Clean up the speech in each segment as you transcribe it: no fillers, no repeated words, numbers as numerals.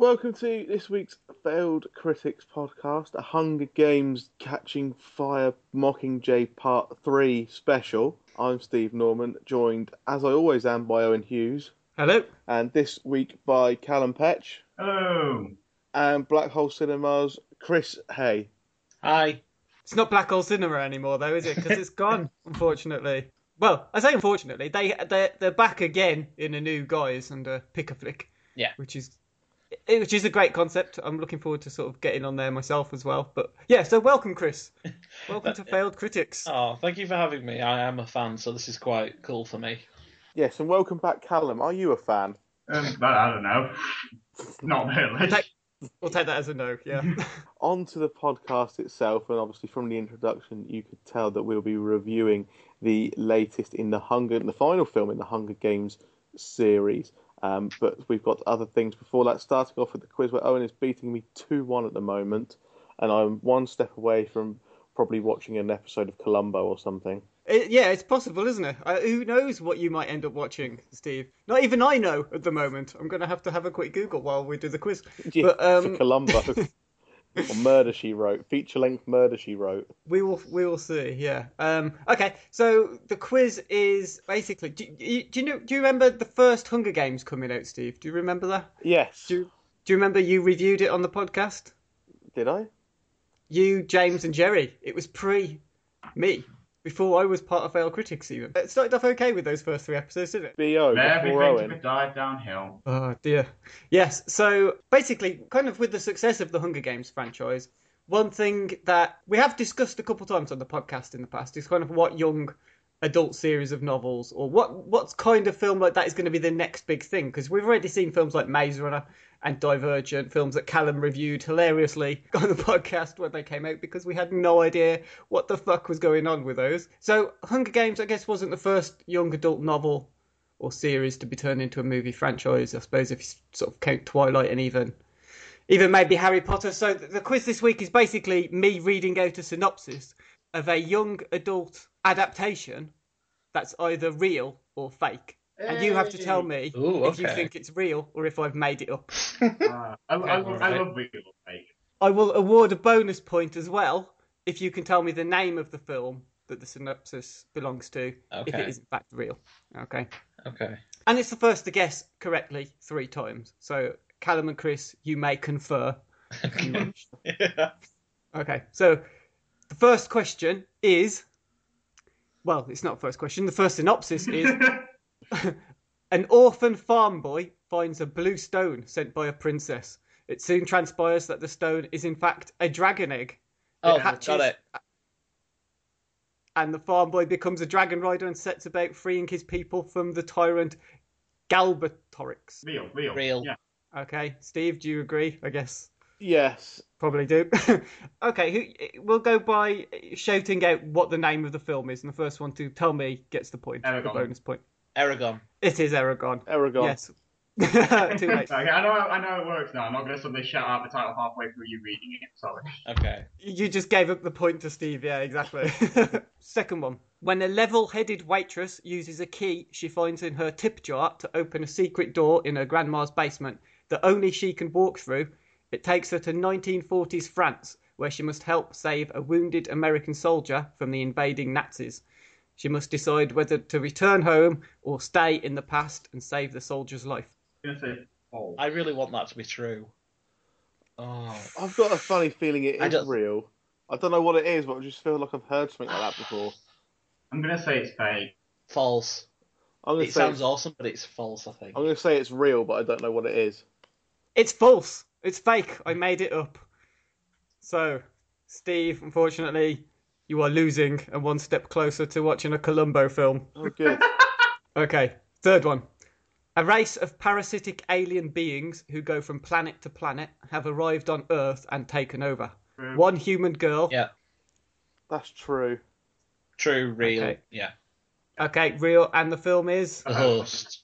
Welcome to this week's Failed Critics Podcast, a Hunger Games Catching Fire Mockingjay Part 3 special. I'm Steve Norman, joined, as I always am, by Owen Hughes. Hello. And this week by Callum Petch. Hello. And Black Hole Cinema's Chris Hay. Hi. It's not Black Hole Cinema anymore, though, is it? Because it's gone, unfortunately. Well, I say unfortunately. They're back again in a new guise under Pick a Flick. Yeah. Which is a great concept. I'm looking forward to sort of getting on there myself as well. But yeah, so welcome, Chris. Welcome to Failed Critics. Oh, thank you for having me. I am a fan, so this is quite cool for me. Yes, and welcome back, Callum. Are you a fan? I don't know. Not really. We'll take that as a no, yeah. On to the podcast itself, and obviously from the introduction, you could tell that we'll be reviewing the latest in the final film in the Hunger Games series. But we've got other things before that, starting off with the quiz where Owen is beating me 2-1 at the moment, and I'm one step away from probably watching an episode of Columbo or something. It's possible, isn't it? Who knows what you might end up watching, Steve? Not even I know at the moment. I'm going to have a quick Google while we do the quiz. Yeah, but, for Columbo. Or Murder, She Wrote. Feature-length Murder, She Wrote. We will see, yeah. Okay, so the quiz is basically... Do you remember the first Hunger Games coming out, Steve? Do you remember that? Yes. Do you remember you reviewed it on the podcast? Did I? You, James and Jerry. It was pre-me. Before I was part of Failed Critics, even. It started off okay with those first three episodes, didn't it? B.O. before Owen. Dive downhill. Oh, dear. Yes, so basically, kind of with the success of the Hunger Games franchise, one thing that we have discussed a couple of times on the podcast in the past is kind of what young adult series of novels or what's kind of film like that is going to be the next big thing. Because we've already seen films like Maze Runner and Divergent, films that Callum reviewed hilariously on the podcast when they came out because we had no idea what the fuck was going on with those. So Hunger Games, I guess, wasn't the first young adult novel or series to be turned into a movie franchise, I suppose, if you sort of count Twilight and even maybe Harry Potter. So the quiz this week is basically me reading out a synopsis of a young adult adaptation that's either real or fake. And you have to tell me if you think it's real or if I've made it up. I love real or fake. I will award a bonus point as well if you can tell me the name of the film that the synopsis belongs to, if it is in fact real. Okay. And it's the first to guess correctly 3 times. So, Callum and Chris, you may confer. Yeah. Okay, so the first question is... Well, it's not the first question. The first synopsis is... An orphan farm boy finds a blue stone sent by a princess. It soon transpires that the stone is in fact a dragon egg. Oh, got it. And the farm boy becomes a dragon rider and sets about freeing his people from the tyrant Galbatorix. Real. Yeah. Okay, Steve, do you agree? I guess. Yes. Probably do. Okay, we'll go by shouting out what the name of the film is, and the first one to tell me gets the point, the bonus point. Aragorn. It is Aragorn. Yes. Too late. Okay, I know it works now. I'm not going to suddenly shout out the title halfway through you reading it. Sorry. Okay. You just gave up the point to Steve. Yeah, exactly. Second one. When a level-headed waitress uses a key she finds in her tip jar to open a secret door in her grandma's basement that only she can walk through, it takes her to 1940s France, where she must help save a wounded American soldier from the invading Nazis. She must decide whether to return home or stay in the past and save the soldier's life. I really want that to be true. Oh, I've got a funny feeling it is real. I don't know what it is, but I just feel like I've heard something like that before. I'm going to say it's fake. False. It sounds awesome, but it's false, I think. I'm going to say it's real, but I don't know what it is. It's false. It's fake. I made it up. So, Steve, unfortunately... You are losing and one step closer to watching a Columbo film. Oh, good. Okay, third one. A race of parasitic alien beings who go from planet to planet have arrived on Earth and taken over. True. One human girl. Yeah. That's true. True, real. Okay. Yeah. Okay, real. And the film is? The Host.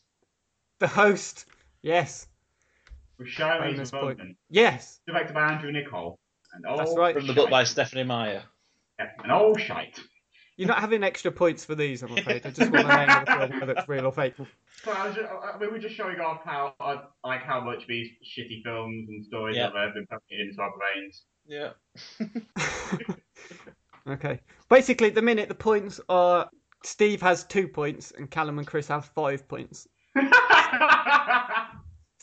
The Host. Yes. With Shirley MacLaine. Yes. Directed by Andrew Niccol. And all that's right. From the book by Stephanie Meyer. Yeah. And all shite. You're not having extra points for these, I'm afraid. I just want to name of the film, whether it's real or fake. Well, we were just showing off how much these shitty films and stories have been put into our brains. Yeah. Okay. Basically, at the minute, the points are Steve has 2 points and Callum and Chris have 5 points.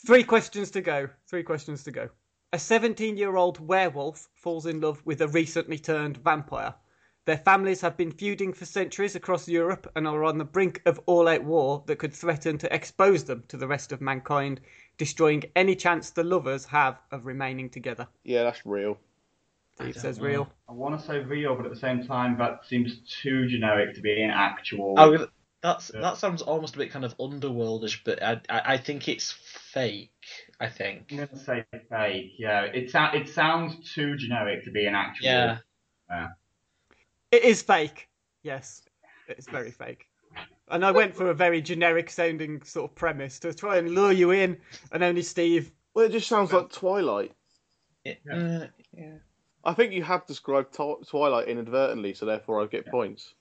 3 questions to go. 3 questions to go. A 17-year-old werewolf falls in love with a recently turned vampire. Their families have been feuding for centuries across Europe and are on the brink of all-out war that could threaten to expose them to the rest of mankind, destroying any chance the lovers have of remaining together. Yeah, that's real. Steve says real. I want to say real, but at the same time, that seems too generic to be an actual... Oh, that sounds almost a bit kind of underworldish, but I think it's fake, I think. I'm going to say fake, yeah. It sounds too generic to be an actual... Yeah. It is fake. Yes. It's very fake. And I went for a very generic sounding sort of premise to try and lure you in, and only Steve. Well, it just sounds like Twilight. Yeah. I think you have described Twilight inadvertently, so therefore I get points.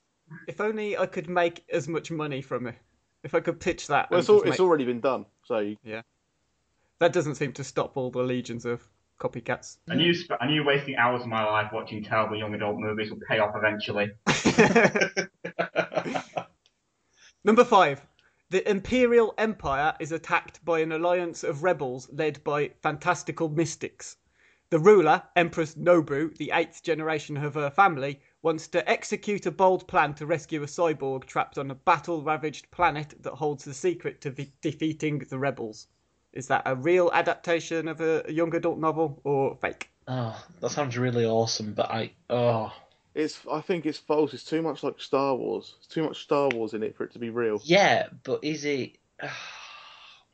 If only I could make as much money from it. If I could pitch that. Well, it's already been done, so... Yeah. That doesn't seem to stop all the legions of... copycats. I knew wasting hours of my life watching terrible young adult movies will pay off eventually. Number 5. The Imperial Empire is attacked by an alliance of rebels led by fantastical mystics. The ruler, Empress Nobu, the 8th generation of her family, wants to execute a bold plan to rescue a cyborg trapped on a battle-ravaged planet that holds the secret to defeating the rebels. Is that a real adaptation of a young adult novel or fake? Oh, that sounds really awesome, but I think it's false. It's too much like Star Wars. It's too much Star Wars in it for it to be real. Yeah, but is it?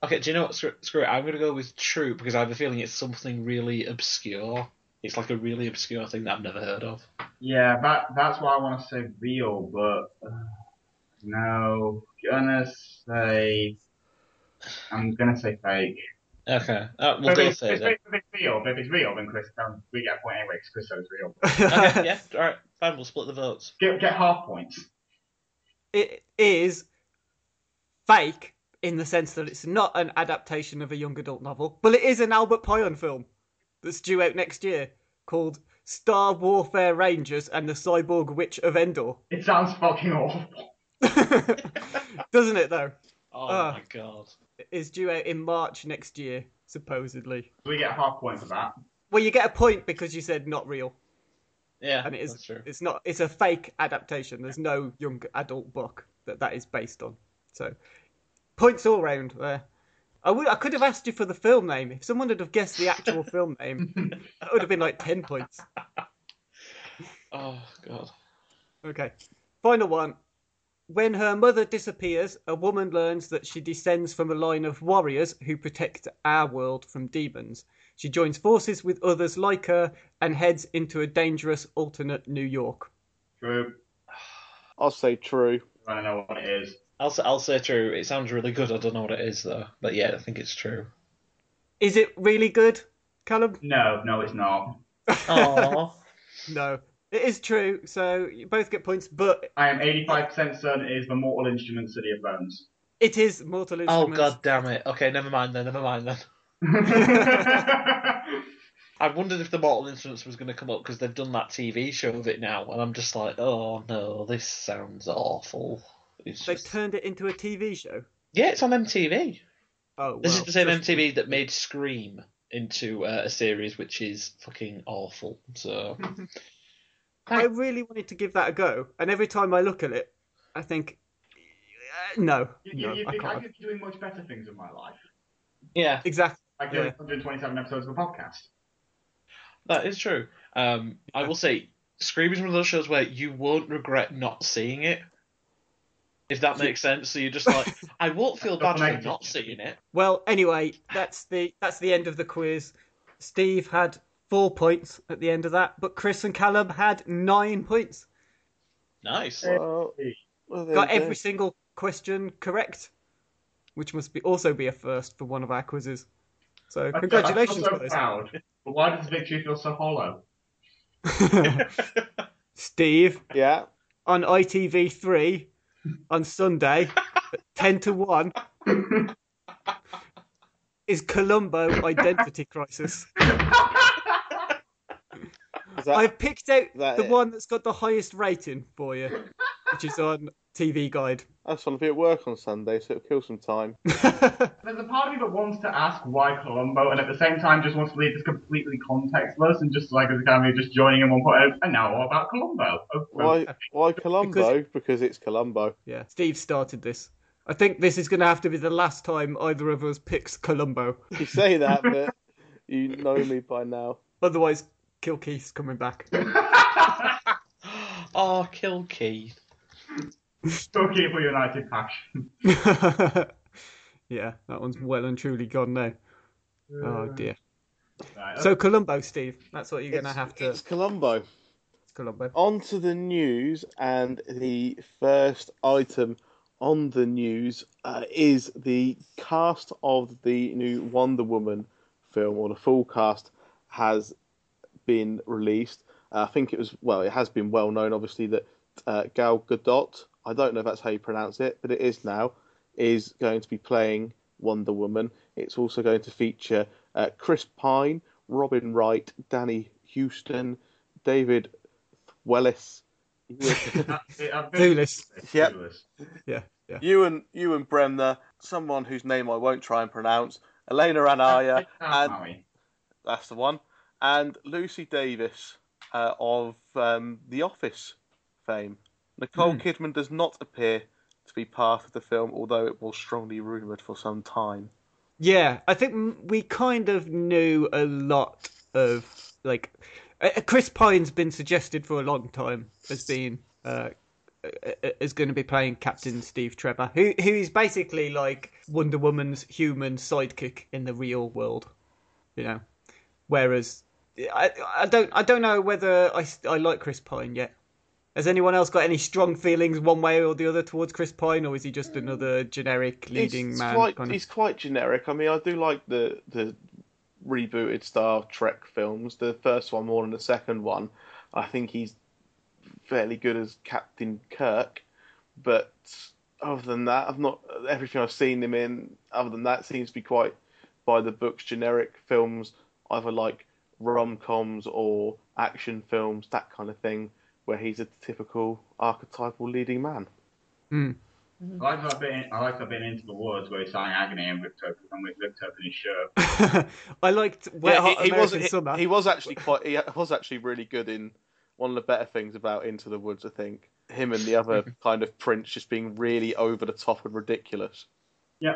Okay, do you know what? Screw it. I'm going to go with true because I have a feeling it's something really obscure. It's like a really obscure thing that I've never heard of. Yeah, that's why I want to say real, but no, gonna say. I'm going to say fake. Okay. We'll do fake. If it's real, then Chris, we get a point anyway because Chris says real. Okay, yeah. All right. Fine, we'll split the votes. Get half points. It is fake in the sense that it's not an adaptation of a young adult novel, but it is an Albert Pyun film that's due out next year called Star Warfare Rangers and the Cyborg Witch of Endor. It sounds fucking awful. Doesn't it, though? Oh, my God. Is due out in March next year, supposedly. We get a half point for that. Well, you get a point because you said not real. Yeah, and it is, that's true. It's not. It's a fake adaptation. There's no young adult book that is based on. So, points all round there. I could have asked you for the film name. If someone had have guessed the actual film name, that would have been like 10 points. Oh, God. Okay, final one. When her mother disappears, a woman learns that she descends from a line of warriors who protect our world from demons. She joins forces with others like her and heads into a dangerous alternate New York. True. I'll say true. I don't know what it is. I'll say true. It sounds really good. I don't know what it is, though. But yeah, I think it's true. Is it really good, Callum? No, it's not. Aww. No. It is true, so you both get points, but... I am 85% certain it is the Mortal Instruments City of Bones. It is Mortal Instruments. Oh, God damn it. Okay, never mind then. I wondered if the Mortal Instruments was going to come up, because they've done that TV show of it now, and I'm just like, oh, no, this sounds awful. They've turned it into a TV show? Yeah, it's on MTV. Oh, well, this is the same MTV that made Scream into a series, which is fucking awful, so... I really wanted to give that a go, and every time I look at it, I think, no. I could be doing much better things in my life. Yeah. Exactly. I did 127 episodes of a podcast. That is true. I will say, Scream is one of those shows where you won't regret not seeing it. if that makes sense. So you're just like, I won't feel bad for not seeing it. Well, anyway, that's the end of the quiz. Steve had 4 points at the end of that, but Chris and Callum had 9 points. Nice. Got every single question correct, which must be also be a first for one of our quizzes. So congratulations. I'm so proud. But why does victory feel so hollow? Steve. Yeah. On ITV3 on Sunday at 10 to 1 is Columbo Identity Crisis. I've picked out the one that's got the highest rating for you, which is on TV Guide. I just want to be at work on Sunday, so it'll kill some time. There's a part of me that wants to ask why Columbo, and at the same time just wants to leave this completely contextless and just like as a kind of just joining in one point. And now all about Columbo. Why Columbo? Because it's Columbo. Yeah, Steve started this. I think this is going to have to be the last time either of us picks Columbo. You say that, but you know me by now. Otherwise, Kill Keith's coming back. Oh, Kill Keith. Still keep for United passion. Yeah, that one's well and truly gone now. Oh, dear. Right, so, Columbo, Steve. That's what you're going to have to... It's Columbo. It's Columbo. On to the news, and the first item on the news is the cast of the new Wonder Woman film, or the full cast, has been released. I think it was, well, it has been well known, obviously, that Gal Gadot, I don't know if that's how you pronounce it, but it is now, is going to be playing Wonder Woman. It's also going to feature Chris Pine, Robin Wright, Danny Houston, David Thewlis. Yep. Yeah. Ewan Bremner, someone whose name I won't try and pronounce, Elena Anaya, and that's the one, and Lucy Davis of The Office fame. Nicole Kidman does not appear to be part of the film, although it was strongly rumoured for some time. Yeah, I think we kind of knew a lot of, like, Chris Pine's been suggested for a long time as being is going to be playing Captain Steve Trevor, who is basically like Wonder Woman's human sidekick in the real world, you know. Whereas I don't know whether I like Chris Pine yet. Has anyone else got any strong feelings one way or the other towards Chris Pine, or is he just another generic leading man? He's quite generic. I mean, I do like the rebooted Star Trek films, the first one more than the second one. I think he's fairly good as Captain Kirk, but other than that, everything I've seen him in, other than that, seems to be quite by the books, generic films, either like rom-coms or action films, that kind of thing, where he's a typical archetypal leading man. Mm. I like that bit Into the Woods where he sang agony and ripped open his shirt. I liked he was actually really good in one of the better things about Into the Woods, I think. Him and the other kind of Prince just being really over the top and ridiculous. Yeah.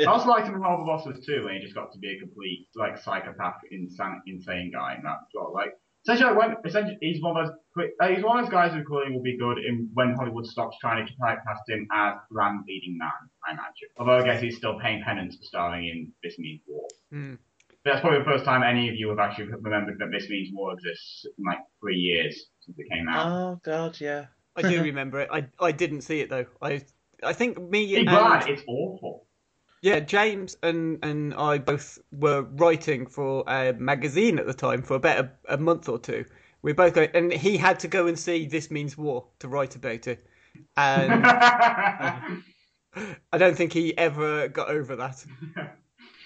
I also liked him in Marvel Bosses too, when he just got to be a complete like psychopath, insane guy, and that's what like. Essentially, he's one of those guys who clearly will be good in when Hollywood stops trying to typecast him as grand leading man, I imagine. Although I guess he's still paying penance for starring in This Means War. Mm. But that's probably the first time any of you have actually remembered that This Means War exists in like 3 years since it came out. Oh God, yeah. I do remember it. I didn't see it though. I think me and it's awful. Yeah, James and I both were writing for a magazine at the time for about a month or two. We both going, and he had to go and see This Means War to write about it. And I don't think he ever got over that.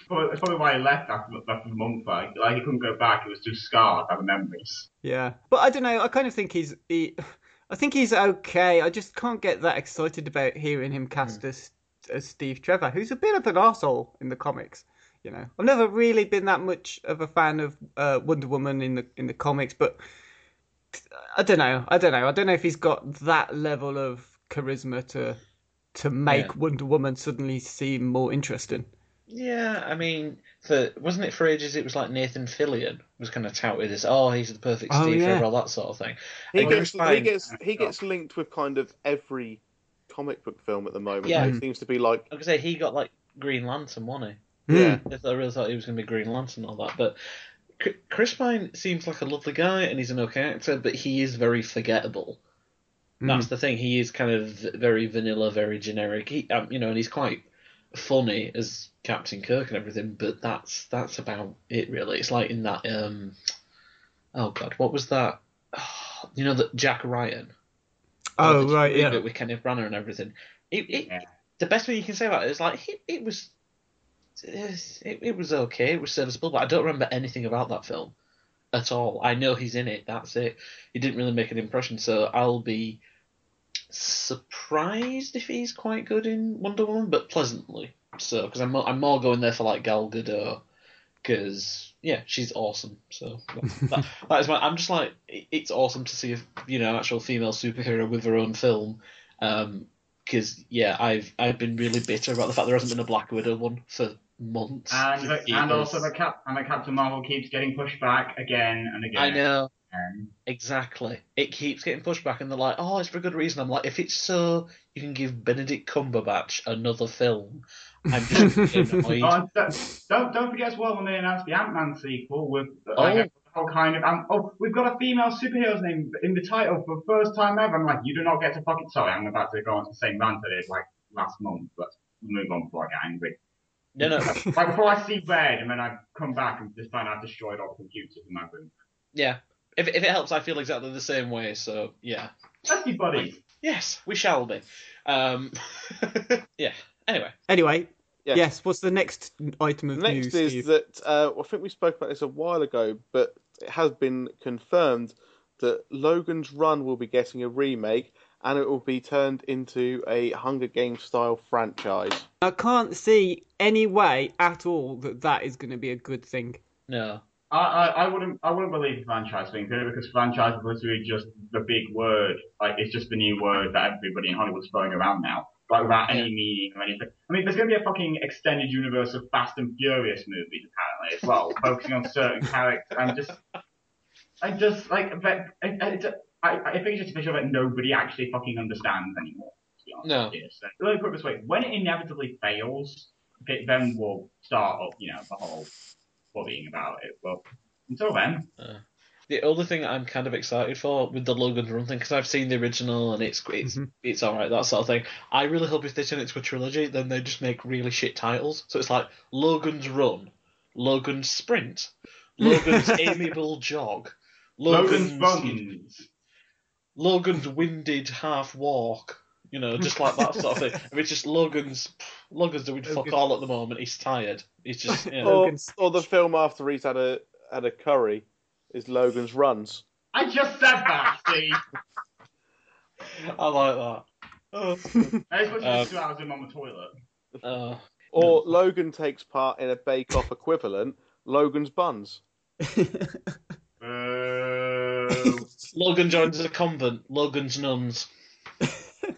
Well, that's probably why he left after a month. Like he couldn't go back. It was too scarred by the memories. Yeah, but I don't know. I kind of think I think he's okay. I just can't get that excited about hearing him cast as Steve Trevor, who's a bit of an arsehole in the comics, you know. I've never really been that much of a fan of Wonder Woman in the comics, but I don't know. I don't know if he's got that level of charisma to make Wonder Woman suddenly seem more interesting. Yeah, I mean, wasn't it for ages it was like Nathan Fillion was kind of touted as, he's the perfect Steve Trevor, all that sort of thing. He gets linked with kind of every comic book film at the moment. Yeah. It seems to be like... I was going to say, he got, like, Green Lantern, wasn't he? Yeah. I really thought he was going to be Green Lantern and all that, but... Chris Pine seems like a lovely guy, and he's an okay actor, but he is very forgettable. That's the thing. He is kind of very vanilla, very generic. He, and he's quite funny as Captain Kirk and everything, but that's about it, really. It's like in that, what was that? Oh, that Jack Ryan. Oh, right, yeah. With Kenneth Branagh and everything. The best thing you can say about it is, like, it was... It was okay, it was serviceable, but I don't remember anything about that film at all. I know he's in it, that's it. He didn't really make an impression, so I'll be surprised if he's quite good in Wonder Woman, but pleasantly so, because I'm more going there for, like, Gal Gadot, because, yeah, she's awesome. So that is my... I'm just like, it's awesome to see an actual female superhero with her own film. Because, yeah, I've been really bitter about the fact there hasn't been a Black Widow one for months. And also the Captain Marvel keeps getting pushed back again and again. I know. Exactly. It keeps getting pushed back, and they're like, oh, it's for a good reason. I'm like, if it's so you can give Benedict Cumberbatch another film, I'm just annoyed. Don't forget as well when they announced the Ant-Man sequel with... we've got a female superhero's name in the title for the first time ever. I'm like, you do not get to fucking... Sorry, I'm about to go on to the same rant that I did, like, last month, but move on before I get angry. No. Like, before I see red, and then I come back and just find I've destroyed all the computers in my room. Yeah. If it helps, I feel exactly the same way, so, yeah. Let's be buddies. Yes, we shall be. Yeah. Anyway. Yeah. Yes, what's the next item of news? Next is Steve? That, I think we spoke about this a while ago, but it has been confirmed that Logan's Run will be getting a remake, and it will be turned into a Hunger Games style franchise. I can't see any way at all that is going to be a good thing. No. I wouldn't believe the franchise thing, because franchise is literally just the big word. Like, it's just the new word that everybody in Hollywood's throwing around now. Like, without any meaning or anything. I mean, there's going to be a fucking extended universe of Fast and Furious movies, apparently, as well, focusing on certain characters. I think it's just a visual that nobody actually fucking understands anymore, to be honest. No. So, let me put it this way. When it inevitably fails, then we'll start up, the whole worrying about it. Well, until then... The other thing that I'm kind of excited for with the Logan's Run thing, because I've seen the original and it's all right, that sort of thing. I really hope if they turn it to a trilogy, then they just make really shit titles. So it's like Logan's Run, Logan's Sprint, Logan's Amiable Jog, Logan's Winded Half Walk. Just like that sort of thing. I mean, it's just Logan's doing fuck all at the moment. He's tired. He's just or the film after he's had a curry. Is Logan's Runs. I just said that, Steve. I like that. Oh. I just watched 2 hours in on the toilet. Or no. Logan takes part in a bake-off equivalent, Logan's Buns. Logan joins a convent, Logan's Nuns.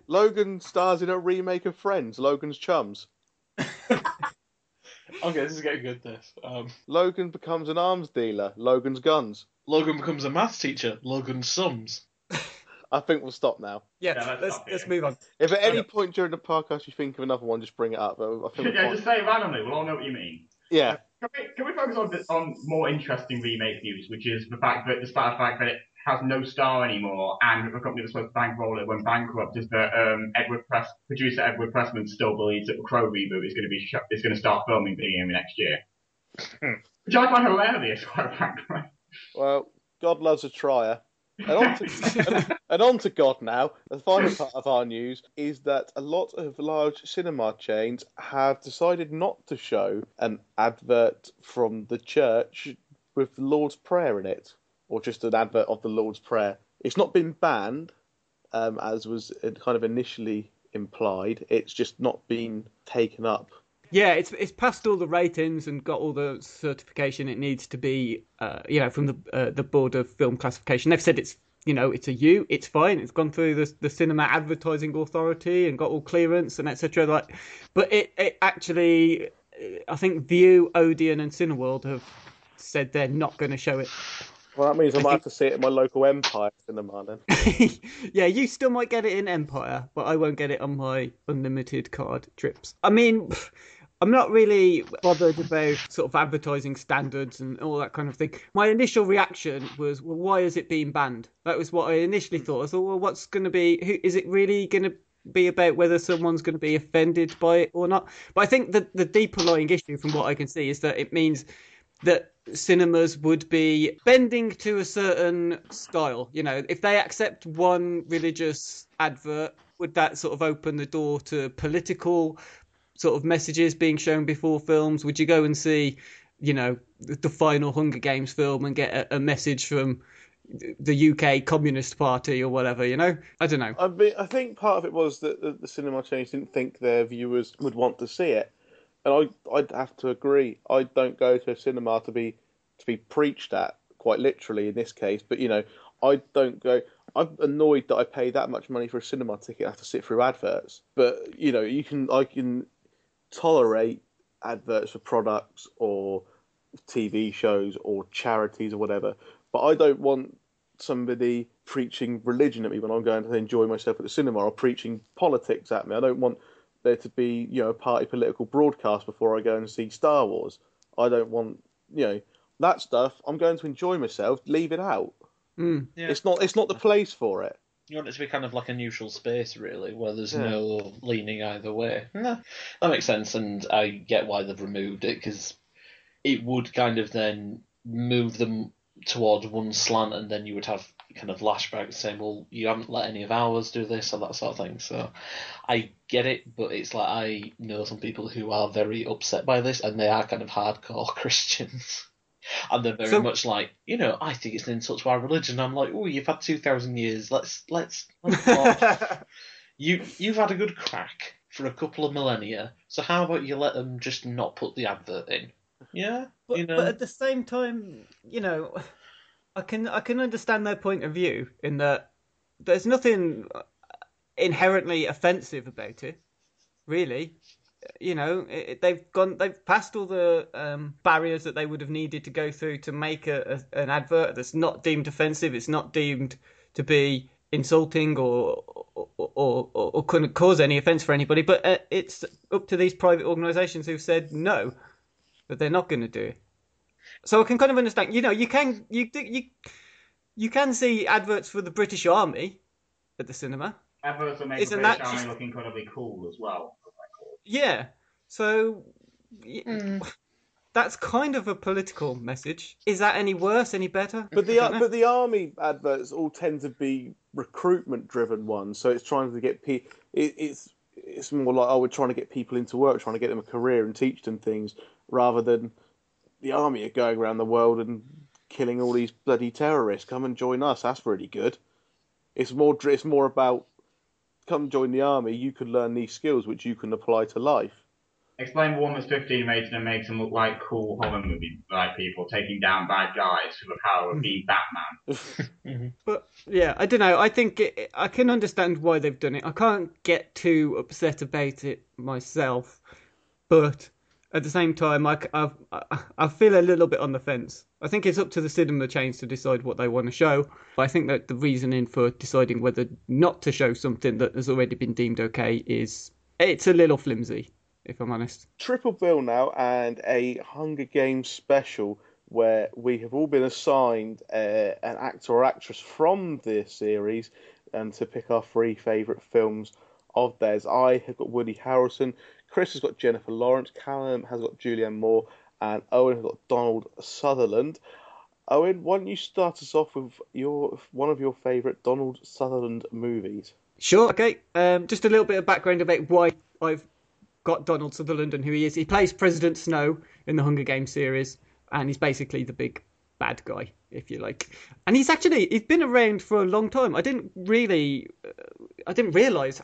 Logan stars in a remake of Friends, Logan's Chums. Okay, this is getting good, this. Logan becomes an arms dealer. Logan's Guns. Logan becomes a maths teacher. Logan's Sums. I think we'll stop now. Yeah, let's move on. If at any point during the podcast you think of another one, just bring it up. Just say it randomly. We'll all know what you mean. Yeah. Can we focus on more interesting remake news, which is the fact that, despite the fact that it has no star anymore and the company was supposed to bankroll it went bankrupt, is that producer Edward Pressman still believes that the Crow reboot is going to start filming beginning of next year. Which I find hilarious, quite frankly. Well, God loves a trier. And on to God now. The final part of our news is that a lot of large cinema chains have decided not to show an advert from the church with the Lord's Prayer in it, or just an advert of the Lord's Prayer. It's not been banned, as was kind of initially implied. It's just not been taken up. Yeah, it's passed all the ratings and got all the certification it needs to be, from the Board of Film Classification. They've said it's, it's a U, it's fine. It's gone through the Cinema Advertising Authority and got all clearance and etc. Like, but it actually, I think View, Odeon and Cineworld have said they're not going to show it. Well, that means I might have to see it at my local Empire cinema then. Yeah, you still might get it in Empire, but I won't get it on my unlimited card trips. I mean, I'm not really bothered about sort of advertising standards and all that kind of thing. My initial reaction was, well, why is it being banned? That was what I initially thought. I thought, well, what's going to be... Is it really going to be about whether someone's going to be offended by it or not? But I think that the deeper lying issue, from what I can see, is that it means that cinemas would be bending to a certain style. You know, if they accept one religious advert, would that sort of open the door to political sort of messages being shown before films? Would you go and see, you know, the final Hunger Games film and get a message from the UK Communist Party or whatever, you know? I don't know. I think part of it was that the cinema chains didn't think their viewers would want to see it. And I'd have to agree. I don't go to a cinema to be preached at, quite literally in this case. But, you know, I don't go... I'm annoyed that I pay that much money for a cinema ticket. I have to sit through adverts. But, you know, I can tolerate adverts for products or TV shows or charities or whatever. But I don't want somebody preaching religion at me when I'm going to enjoy myself at the cinema, or preaching politics at me. I don't want there to be, you know, a party political broadcast before I go and see Star Wars. I don't want, you know, that stuff. I'm going to enjoy myself. Leave it out. Mm. Yeah. It's not the place for it. You want it to be kind of like a neutral space, really, where there's no leaning either way. No, that makes sense, and I get why they've removed it, because it would kind of then move them towards one slant, and then you would have kind of lashbacks saying, well, you haven't let any of ours do this or that sort of thing. So I get it, but it's like, I know some people who are very upset by this, and they are kind of hardcore Christians. And they're very much like, you know, I think it's an insult to our religion. I'm like, oh, you've had 2,000 years. Let's you've had a good crack for a couple of millennia. So how about you let them just not put the advert in? Yeah, but, you know. But at the same time, you know, I can understand their point of view in that there's nothing inherently offensive about it, really. You know, they've passed all the barriers that they would have needed to go through to make an advert that's not deemed offensive. It's not deemed to be insulting or couldn't cause any offence for anybody. But it's up to these private organisations who've said no, that they're not going to do it. So I can kind of understand. You know, you can see adverts for the British Army at the cinema. Adverts that make the British Army look incredibly cool as well. Yeah, so that's kind of a political message. Is that any worse, any better? But the army adverts all tend to be recruitment-driven ones, so it's trying to get people... It's more like, oh, we're trying to get people into work, trying to get them a career and teach them things, rather than the army are going around the world and killing all these bloody terrorists. Come and join us, that's really good. It's more about... come join the army, you could learn these skills which you can apply to life. Explain Warhammer 15 made them make them look like cool horror movie like people taking down bad guys for the power of being Batman. But yeah, I don't know. I think I can understand why they've done it. I can't get too upset about it myself, but at the same time, I feel a little bit on the fence. I think it's up to the cinema chains to decide what they want to show. But I think that the reasoning for deciding whether not to show something that has already been deemed okay it's a little flimsy, if I'm honest. Triple bill now, and a Hunger Games special where we have all been assigned an actor or actress from this series and to pick our three favourite films of theirs. I have got Woody Harrelson, Chris has got Jennifer Lawrence, Callum has got Julianne Moore, and Owen has got Donald Sutherland. Owen, why don't you start us off with one of your favourite Donald Sutherland movies? Sure, okay. Just a little bit of background about why I've got Donald Sutherland and who he is. He plays President Snow in the Hunger Games series, and he's basically the big bad guy, if you like. And he's been around for a long time. I didn't realise,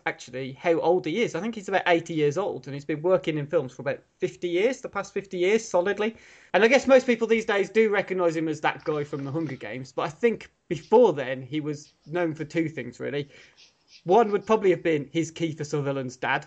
actually, how old he is. I think he's about 80 years old, and he's been working in films for about 50 years, the past 50 years, solidly. And I guess most people these days do recognise him as that guy from The Hunger Games, but I think before then he was known for two things, really. One would probably have been he's Kiefer Sutherland's dad.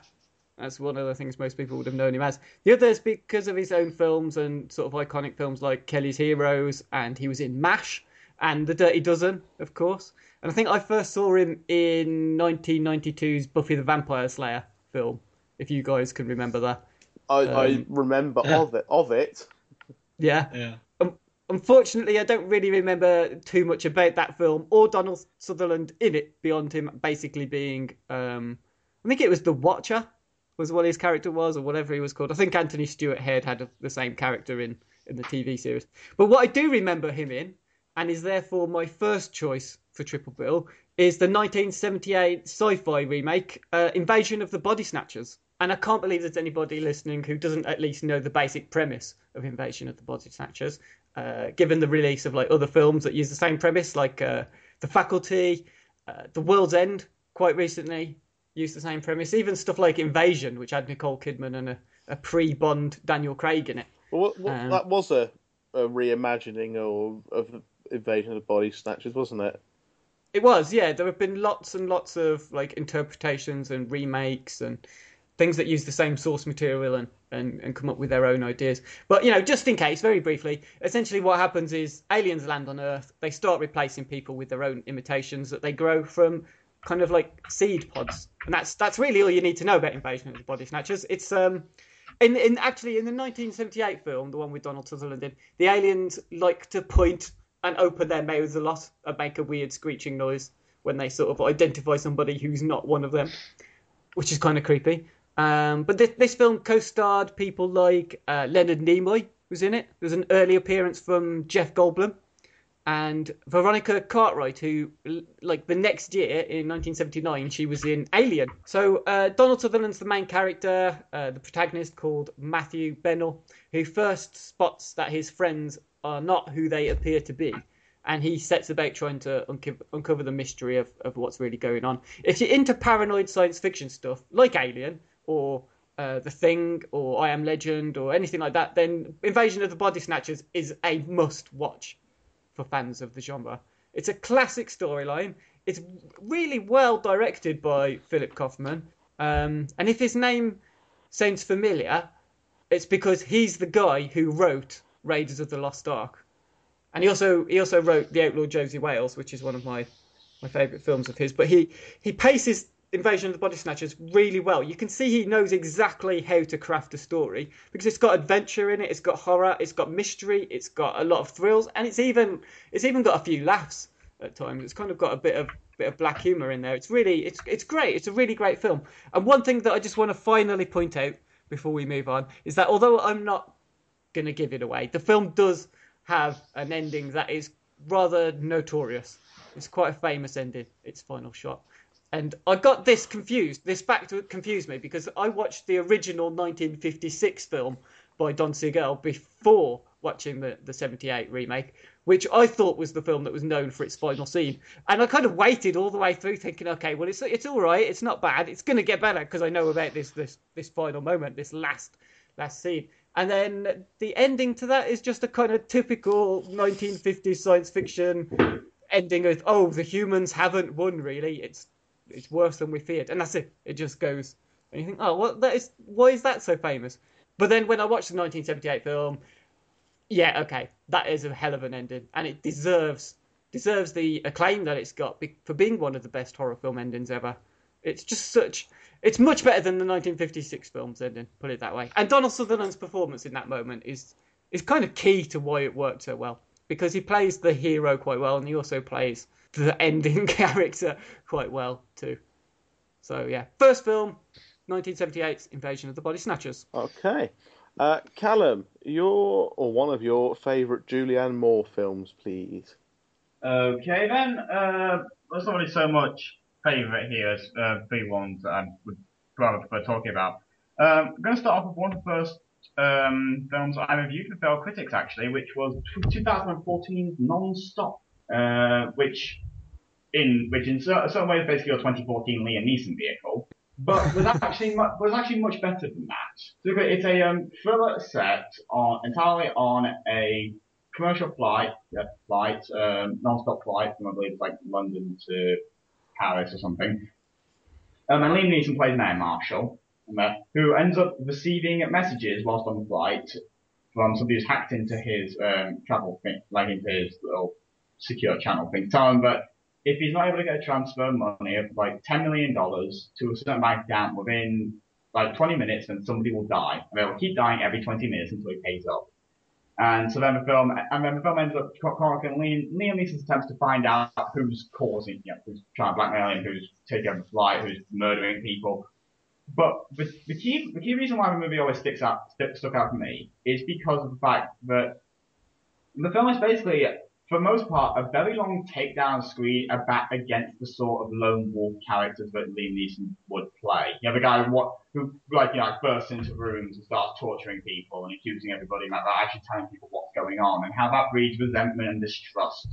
That's one of the things most people would have known him as. The other is because of his own films and sort of iconic films like Kelly's Heroes, and he was in MASH, and The Dirty Dozen, of course. And I think I first saw him in 1992's Buffy the Vampire Slayer film, if you guys can remember that. I remember of it. Yeah. Yeah. Unfortunately, I don't really remember too much about that film or Donald Sutherland in it, beyond him basically being, I think it was The Watcher was what his character was, or whatever he was called. I think Anthony Stewart Head had the same character in the TV series. But what I do remember him in, and is therefore my first choice for Triple Bill, is the 1978 sci-fi remake, Invasion of the Body Snatchers. And I can't believe there's anybody listening who doesn't at least know the basic premise of Invasion of the Body Snatchers, given the release of like other films that use the same premise, like The Faculty, The World's End quite recently used the same premise, even stuff like Invasion, which had Nicole Kidman and a pre-Bond Daniel Craig in it. Well, that was a reimagining of Invasion of the Body Snatchers, wasn't it? It was, yeah. There have been lots and lots of like interpretations and remakes and things that use the same source material and come up with their own ideas. But, you know, just in case, very briefly, essentially what happens is aliens land on Earth. They start replacing people with their own imitations that they grow from kind of like seed pods. And that's really all you need to know about Invasion of the Body Snatchers. It's in the 1978 film, the one with Donald Sutherland in, the aliens like to point and open their mouths a lot and make a weird screeching noise when they sort of identify somebody who's not one of them, which is kind of creepy. But this film co-starred people like Leonard Nimoy was in it. There was an early appearance from Jeff Goldblum and Veronica Cartwright, who, like, the next year, in 1979, she was in Alien. So Donald Sutherland's the main character, the protagonist called Matthew Bennell, who first spots that his friends are not who they appear to be, and he sets about trying to uncover the mystery of what's really going on. If you're into paranoid science fiction stuff like Alien or The Thing or I Am Legend or anything like that, then Invasion of the Body Snatchers is a must-watch for fans of the genre. It's a classic storyline. It's really well directed by Philip Kaufman, and if his name sounds familiar, it's because he's the guy who wrote Raiders of the Lost Ark, and he also wrote The Outlaw Josie Wales, which is one of my favourite films of his. But he paces Invasion of the Body Snatchers really well. You can see he knows exactly how to craft a story, because it's got adventure in it, it's got horror, it's got mystery, it's got a lot of thrills, and it's even got a few laughs at times. It's kind of got a bit of black humour in there. It's great. It's a really great film. And one thing that I just want to finally point out before we move on is that although I'm not going to give it away, the film does have an ending that is rather notorious. It's quite a famous ending, its final shot. And I got this confused. This fact confused me, because I watched the original 1956 film by Don Siegel before watching the 78 remake, which I thought was the film that was known for its final scene. And I kind of waited all the way through thinking, okay, well, it's all right. It's not bad. It's going to get better because I know about this final moment, this last scene. And then the ending to that is just a kind of typical 1950s science fiction ending with, oh, the humans haven't won, really. It's worse than we feared. And that's it. It just goes. And you think, oh, well, why is that so famous? But then when I watched the 1978 film, yeah, okay, that is a hell of an ending. And it deserves the acclaim that it's got for being one of the best horror film endings ever. It's just such... It's much better than the 1956 film's ending, put it that way. And Donald Sutherland's performance in that moment is kind of key to why it worked so well, because he plays the hero quite well, and he also plays the ending character quite well too. So yeah, first film, 1978's Invasion of the Body Snatchers. Okay. Callum, one of your favourite Julianne Moore films, please. Okay then, there's not really so much favourite here, is three ones that I would rather prefer talking about. I'm going to start off with one of the first films I reviewed for Failed Critics, actually, which was 2014's Non-Stop, which in certain ways basically a 2014 Liam Neeson vehicle, but was actually much better than that. So it's a thriller set entirely on a commercial non-stop flight from, I believe, like London to Paris or something. And Liam Neeson plays an air marshal who ends up receiving messages whilst on the flight from somebody who's hacked into his travel thing, like into his little secure channel thing, tell him that if he's not able to get a transfer money of like $10 million to a certain bank account within like 20 minutes, then somebody will die. And they'll keep dying every 20 minutes until he pays up. And so then the film ends up chronicling Liam Neeson's attempts to find out who's causing, you know, who's trying to blackmail him, who's taking over his life, who's murdering people. But the key reason why the movie always stuck out for me is because of the fact that the film is basically, for the most part, a very long takedown screen about against the sort of lone wolf characters that Liam Neeson would play. You know, the guy who bursts into rooms and starts torturing people and accusing everybody like that, actually telling people what's going on, and how that breeds resentment and distrust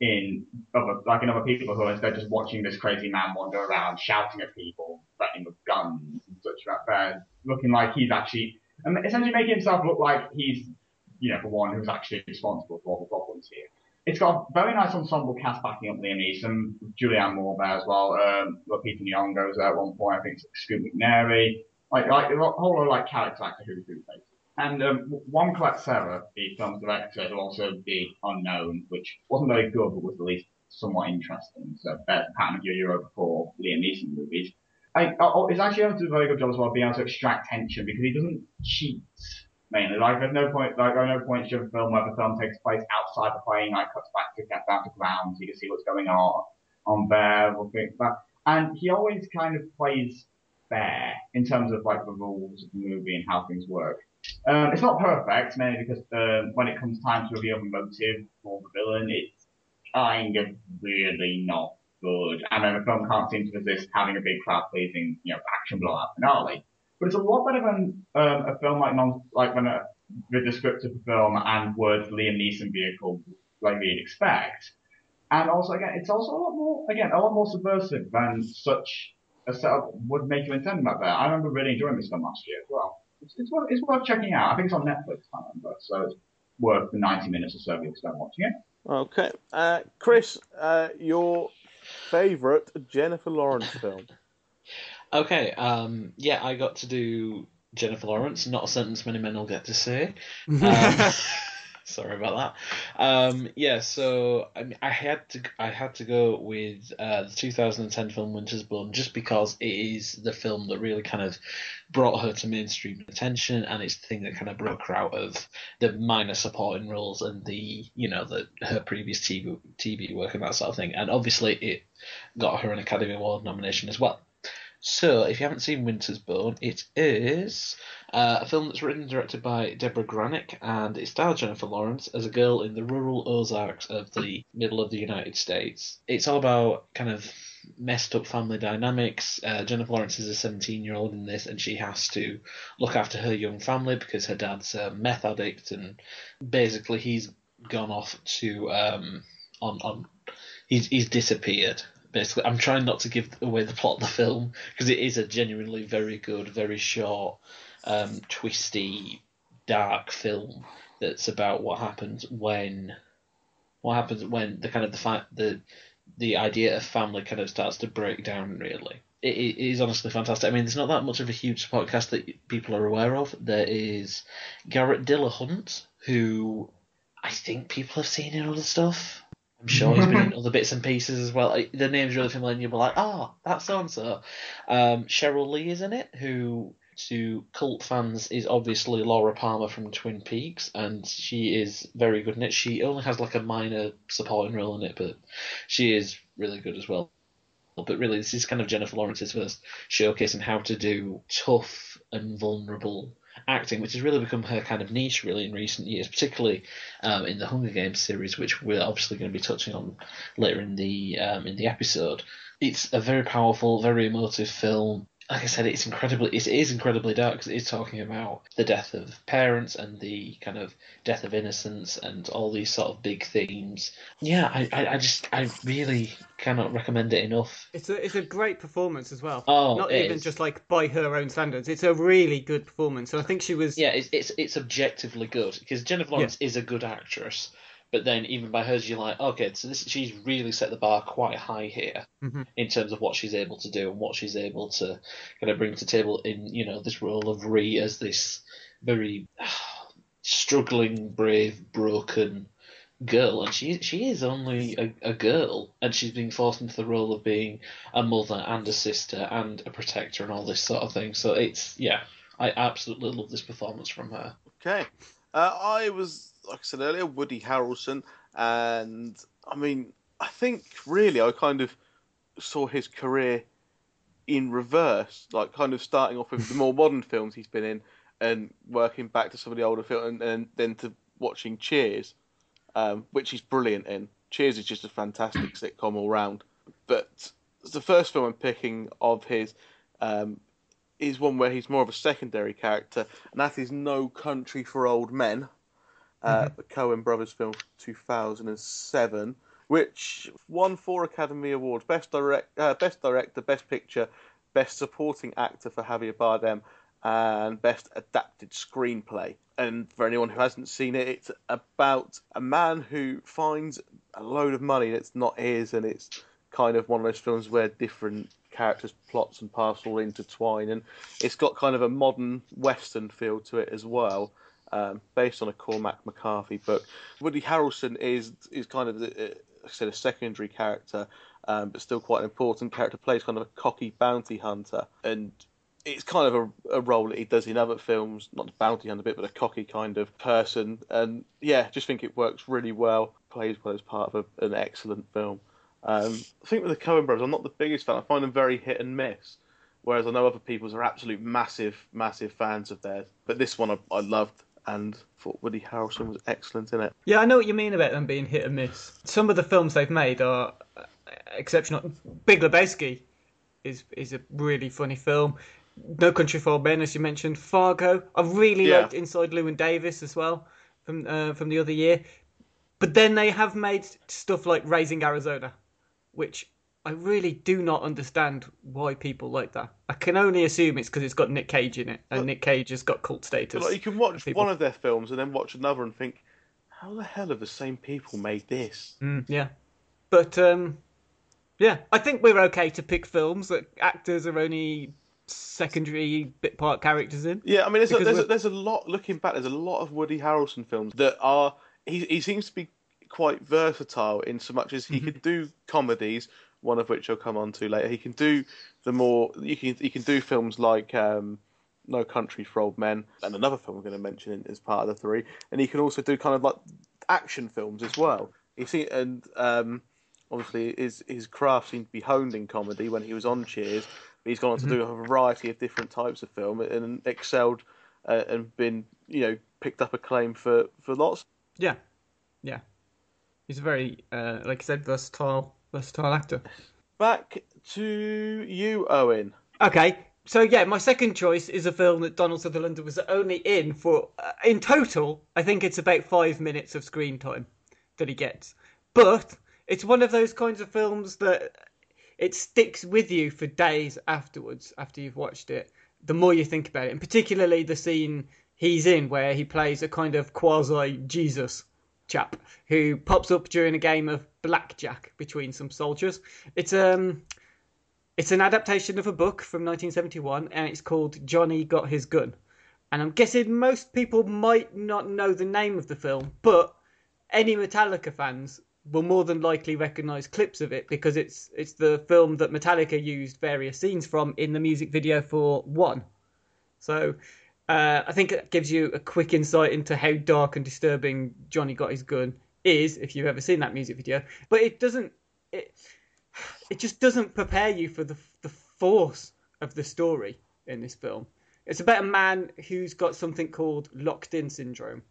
in other people who are instead just watching this crazy man wander around shouting at people, threatening with guns and such like that, looking like he's actually, and essentially making himself look like he's, you know, the one who's actually responsible for all the problems here. It's got a very nice ensemble cast backing up Liam Neeson, Julianne Moore there as well. Peter Nyong'o goes there at one point. I think it's Scoot McNairy, like a whole lot of like character actor who plays. And Juan Collet-Serra, the film's director, who also did Unknown, which wasn't very good but was at least somewhat interesting. So better pattern of your Euro before Liam Neeson movies. He's actually able to do a very good job as well of being able to extract tension because he doesn't cheat. Mainly, there are no points during the film where the film takes place outside the plane, like cuts back to get down to ground, so you can see what's going on there, or things like that. And he always kind of plays fair in terms of like the rules of the movie and how things work. It's not perfect, mainly because when it comes time to reveal the motive for the villain, it's kind of really not good. And then the film can't seem to resist having a big crowd-pleasing, you know, action blowout finale. But it's a lot better than a film when the script of the film and words Liam Neeson vehicle like we'd expect. And also again, it's also a lot more subversive than such a setup would make you intend about that. I remember really enjoying this film last year as well. It's worth checking out. I think it's on Netflix, I remember, so it's worth the 90 minutes or so if you start watching it. Okay, Chris, your favourite Jennifer Lawrence film. Okay, I got to do Jennifer Lawrence, not a sentence many men will get to say. Sorry about that. So I mean, I had to go with the 2010 film Winter's Bone just because it is the film that really kind of brought her to mainstream attention, and it's the thing that kind of broke her out of the minor supporting roles and her previous TV work and that sort of thing. And obviously it got her an Academy Award nomination as well. So, if you haven't seen Winter's Bone, it is a film that's written and directed by Deborah Granick, and it stars Jennifer Lawrence as a girl in the rural Ozarks of the middle of the United States. It's all about kind of messed up family dynamics. Jennifer Lawrence is a 17-year-old in this, and she has to look after her young family because her dad's a meth addict, and basically he's gone off to he's disappeared. Basically, I'm trying not to give away the plot of the film because it is a genuinely very good, very short, twisty, dark film that's about what happens when the idea of family kind of starts to break down. Really, it is honestly fantastic. I mean, there's not that much of a huge support cast that people are aware of. There is Garrett Dillahunt, who I think people have seen in other stuff. I'm sure he's been in other bits and pieces as well. The name's really familiar, and you'll be like, oh, that's so-and-so. Cheryl Lee is in it, who, to cult fans, is obviously Laura Palmer from Twin Peaks, and she is very good in it. She only has like a minor supporting role in it, but she is really good as well. But really, this is kind of Jennifer Lawrence's first showcase in how to do tough and vulnerable acting, which has really become her kind of niche really in recent years, particularly in the Hunger Games series, which we're obviously going to be touching on later in the episode. It's a very powerful, very emotive film. Like I said, it is incredibly dark because it is talking about the death of parents and the kind of death of innocence and all these sort of big themes. Yeah, I really cannot recommend it enough. It's a great performance as well. Oh, not even is. Just like by her own standards, it's a really good performance. And I think she was. Yeah, it's objectively good because Jennifer Lawrence is a good actress. But then even by hers, you're like, okay, so she's really set the bar quite high here in terms of what she's able to do and what she's able to kind of bring to the table in, you know, this role of Ree as this very struggling, brave, broken girl, and she is only a girl, and she's being forced into the role of being a mother and a sister and a protector and all this sort of thing. So it's, yeah, I absolutely love this performance from her. Okay. I was, like I said earlier, Woody Harrelson, and I mean, I think really I kind of saw his career in reverse, like kind of starting off with the more modern films he's been in and working back to some of the older films and then to watching Cheers, which he's brilliant in. Cheers is just a fantastic sitcom all round. But the first film I'm picking of his is one where he's more of a secondary character, and that is No Country for Old Men, the Coen Brothers film 2007, which won 4 Academy Awards, Best Director, Best Picture, Best Supporting Actor for Javier Bardem, and Best Adapted Screenplay. And for anyone who hasn't seen it, it's about a man who finds a load of money that's not his, and it's kind of one of those films where different characters, plots and paths all intertwine, and it's got kind of a modern Western feel to it as well. Based on a Cormac McCarthy book. Woody Harrelson is kind of a secondary character, but still quite an important character, plays kind of a cocky bounty hunter, and it's kind of a role that he does in other films, not the bounty hunter bit, but a cocky kind of person, and yeah, just think it works really well, plays well as part of an excellent film. I think with the Coen brothers, I'm not the biggest fan, I find them very hit and miss, whereas I know other people's are absolute massive fans of theirs, but this one I loved, and thought Woody Harrelson was excellent in it. Yeah, I know what you mean about them being hit and miss. Some of the films they've made are exceptional. Big Lebowski is a really funny film. No Country for Old Men, as you mentioned. Fargo. I really liked Inside Llewyn Davis as well from the other year. But then they have made stuff like Raising Arizona, which I really do not understand why people like that. I can only assume it's because it's got Nick Cage in it, and Nick Cage has got cult status. Like, you can watch one of their films and then watch another and think, how the hell have the same people made this? Yeah. But, yeah, I think we're okay to pick films that actors are only secondary bit part characters in. Yeah, I mean, there's a lot, looking back, there's a lot of Woody Harrelson films that are... He seems to be quite versatile in so much as he could do comedies, one of which I'll come on to later. He can do he can do films like No Country for Old Men, and another film I'm going to mention as part of the three. And he can also do kind of like action films as well. You see, and obviously his craft seemed to be honed in comedy when he was on Cheers. But he's gone on to do a variety of different types of film and excelled and been picked up acclaim for lots. Yeah, yeah. He's a very like I said, versatile actor. Back to you, Owen. Okay, so yeah, my second choice is a film that Donald Sutherland was only in for, in total, I think it's about 5 minutes of screen time that he gets. But it's one of those kinds of films that it sticks with you for days afterwards, after you've watched it, the more you think about it. And particularly the scene he's in where he plays a kind of quasi-Jesus chap who pops up during a game of blackjack between some soldiers. It's an adaptation of a book from 1971, and it's called Johnny Got His Gun. And I'm guessing most people might not know the name of the film, but any Metallica fans will more than likely recognise clips of it, because it's the film that Metallica used various scenes from in the music video for One. So I think it gives you a quick insight into how dark and disturbing Johnny Got His Gun is, if you've ever seen that music video. But it doesn't... It just doesn't prepare you for the force of the story in this film. It's about a man who's got something called locked-in syndrome.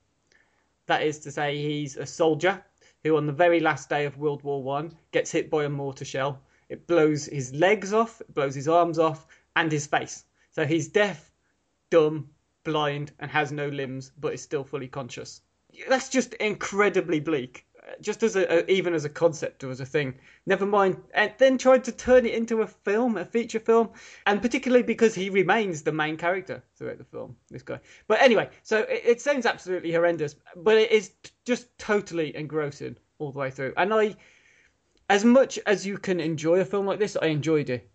That is to say, he's a soldier who, on the very last day of World War I, gets hit by a mortar shell. It blows his legs off, it blows his arms off, and his face. So he's deaf, dumb, blind and has no limbs, but is still fully conscious. That's just incredibly bleak, just as even as a concept or as a thing. Never mind, and then tried to turn it into a film, a feature film, and particularly because he remains the main character throughout the film, this guy. But anyway, so it sounds absolutely horrendous, but it is just totally engrossing all the way through. And I, as much as you can enjoy a film like this, I enjoyed it.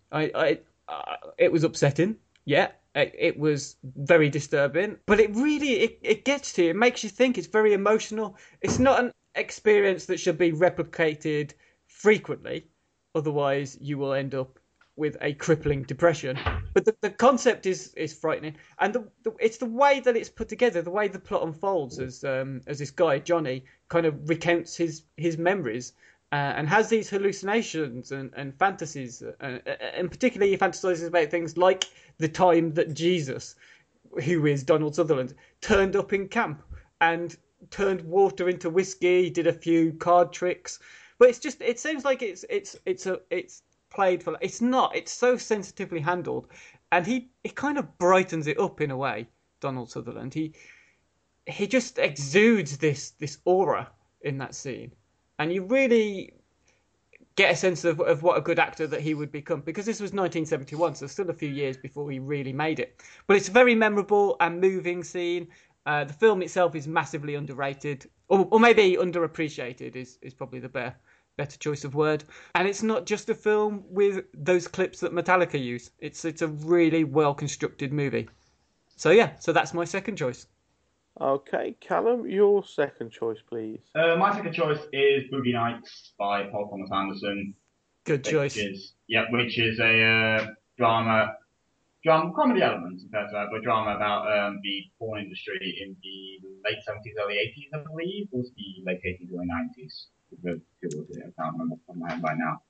It was upsetting, yeah. It was very disturbing, but it really, it gets to you, it makes you think, it's very emotional. It's not an experience that should be replicated frequently. Otherwise, you will end up with a crippling depression. But the concept is frightening. And it's the way that it's put together, the way the plot unfolds as this guy, Johnny, kind of recounts his memories and has these hallucinations and fantasies. And particularly he fantasizes about things like the time that Jesus, who is Donald Sutherland, turned up in camp and turned water into whiskey, did a few card tricks. But it's just, it seems like it's played for. It's not. It's so sensitively handled, and he kind of brightens it up in a way. Donald Sutherland. He just exudes this aura in that scene, and you really get a sense of what a good actor that he would become. Because this was 1971, so still a few years before he really made it. But it's a very memorable and moving scene. The film itself is massively underrated, or maybe underappreciated is probably the better choice of word. And it's not just a film with those clips that Metallica use. It's a really well-constructed movie. So yeah, so that's my second choice. Okay, Callum, your second choice, please. My second choice is Boogie Nights by Paul Thomas Anderson. Good choice. Which is a drama, comedy elements compared to that, but drama about the porn industry in the late 70s, early 80s, I believe, or the late 80s, early 90s. I can't remember from my head by now.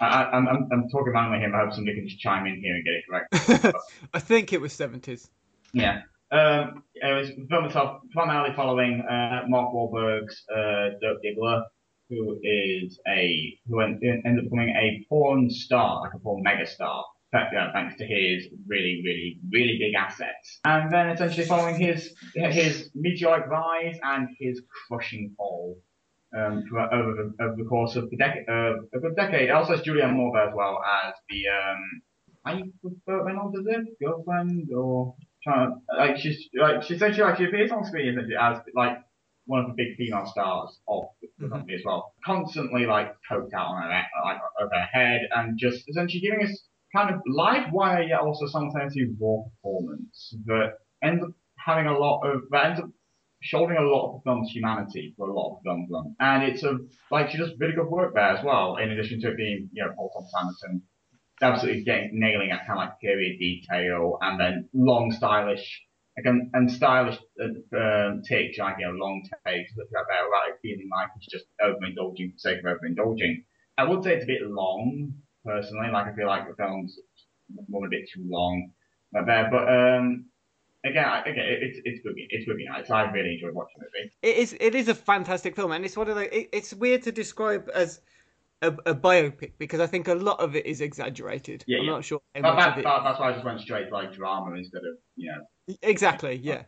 I'm talking randomly here, but I hope somebody can just chime in here and get it correct. I think it was 70s. Yeah. It was the film itself primarily following Mark Wahlberg's Dirk Diggler, who ends up becoming a porn star, like a porn megastar. Thanks to his really, really, really big assets. And then essentially following his meteoric rise and his crushing fall over the course of the decade. Also, it's Julianne Moore there as well as the, I prefer Reynolds as a girlfriend or trying to, she appears on screen essentially as like one of the big female stars of the company as well. Constantly like coked out on her, like, over her head and just essentially giving us kind of live wire, yet also sometimes a raw performance that ends up shouldering a lot of the film's humanity for a lot of the film's run. And it's she does really good work there as well, in addition to it being, Paul Thomas Anderson absolutely nailing at kind of like period detail and then long stylish takes, like, long takes that are there without it feeling like it's just overindulging for the sake of overindulging. I would say it's a bit long, personally, like I feel like the film's one a bit too long right there, but again, it's Boogie Nights. I really enjoyed watching the movie. It is a fantastic film, and it's one of the. It's weird to describe as a biopic because I think a lot of it is exaggerated. Yeah, I'm not sure. That's why I just went straight like drama instead of Exactly. Yeah.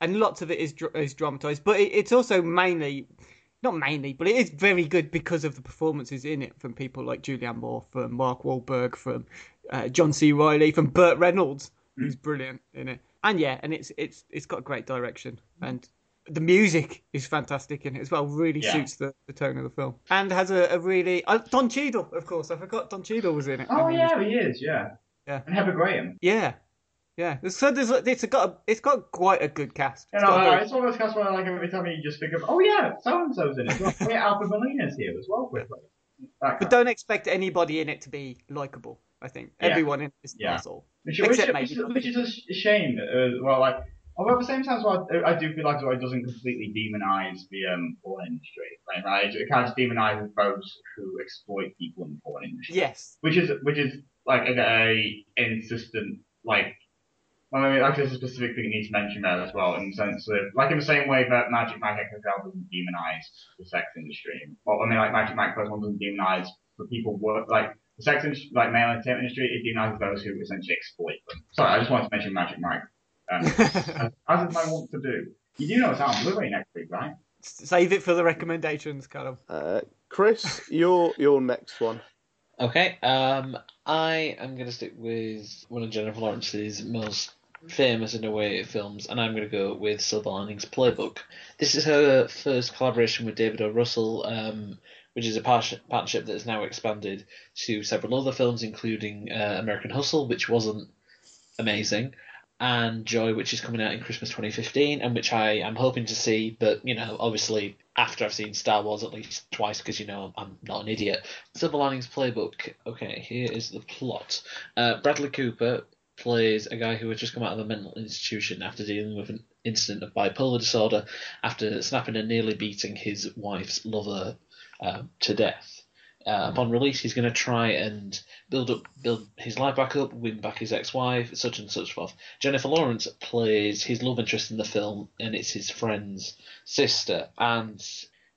And lots of it is dramatized, but it's also not mainly, but it is very good because of the performances in it from people like Julianne Moore, from Mark Wahlberg, from John C. Reilly, from Burt Reynolds, who's brilliant in it. And it's got great direction. And the music is fantastic in it as well, really suits the tone of the film. And has a really... Don Cheadle, of course. I forgot Don Cheadle was in it. Oh, he is, yeah. And Heather Graham. Yeah. Yeah, so it's got quite a good cast. It's one of those casts where like every time you just think of, so-and-so's in it. Alfred Molina's here as well. Quickly. But don't expect anybody in it to be likeable, I think. Yeah. Everyone in it is an asshole. Which is a shame. Although at the same time, well, I do feel like it doesn't completely demonise the porn industry. It kind of demonises those who exploit people in the porn industry. Yes. Which is like a insistent, like... there's a specific thing you need to mention there as well, in the sense of, like, in the same way that Magic Mike XXL doesn't demonise the sex industry. Well, Magic Mike First One doesn't demonise the people work, like, the sex industry, like, male entertainment industry, it demonises those who essentially exploit them. Sorry, I just wanted to mention Magic Mike. As is my want to do. You do know it's out on Blu-ray next week, right? Save it for the recommendations, Callum. Chris, your next one. Okay, I am going to stick with one of Jennifer Lawrence's most famous in a way films, and I'm going to go with Silver Linings Playbook. This is her first collaboration with David O. Russell, which is a partnership that has now expanded to several other films, including American Hustle, which wasn't amazing, and Joy, which is coming out in Christmas 2015, and which I am hoping to see, but obviously after I've seen Star Wars at least twice, because, you know, I'm not an idiot. Silver Linings Playbook. Okay, here is the plot. Bradley Cooper plays a guy who has just come out of a mental institution after dealing with an incident of bipolar disorder after snapping and nearly beating his wife's lover to death. Upon release, he's going to try and build his life back up, win back his ex-wife, such and such forth. Jennifer Lawrence plays his love interest in the film, and it's his friend's sister. And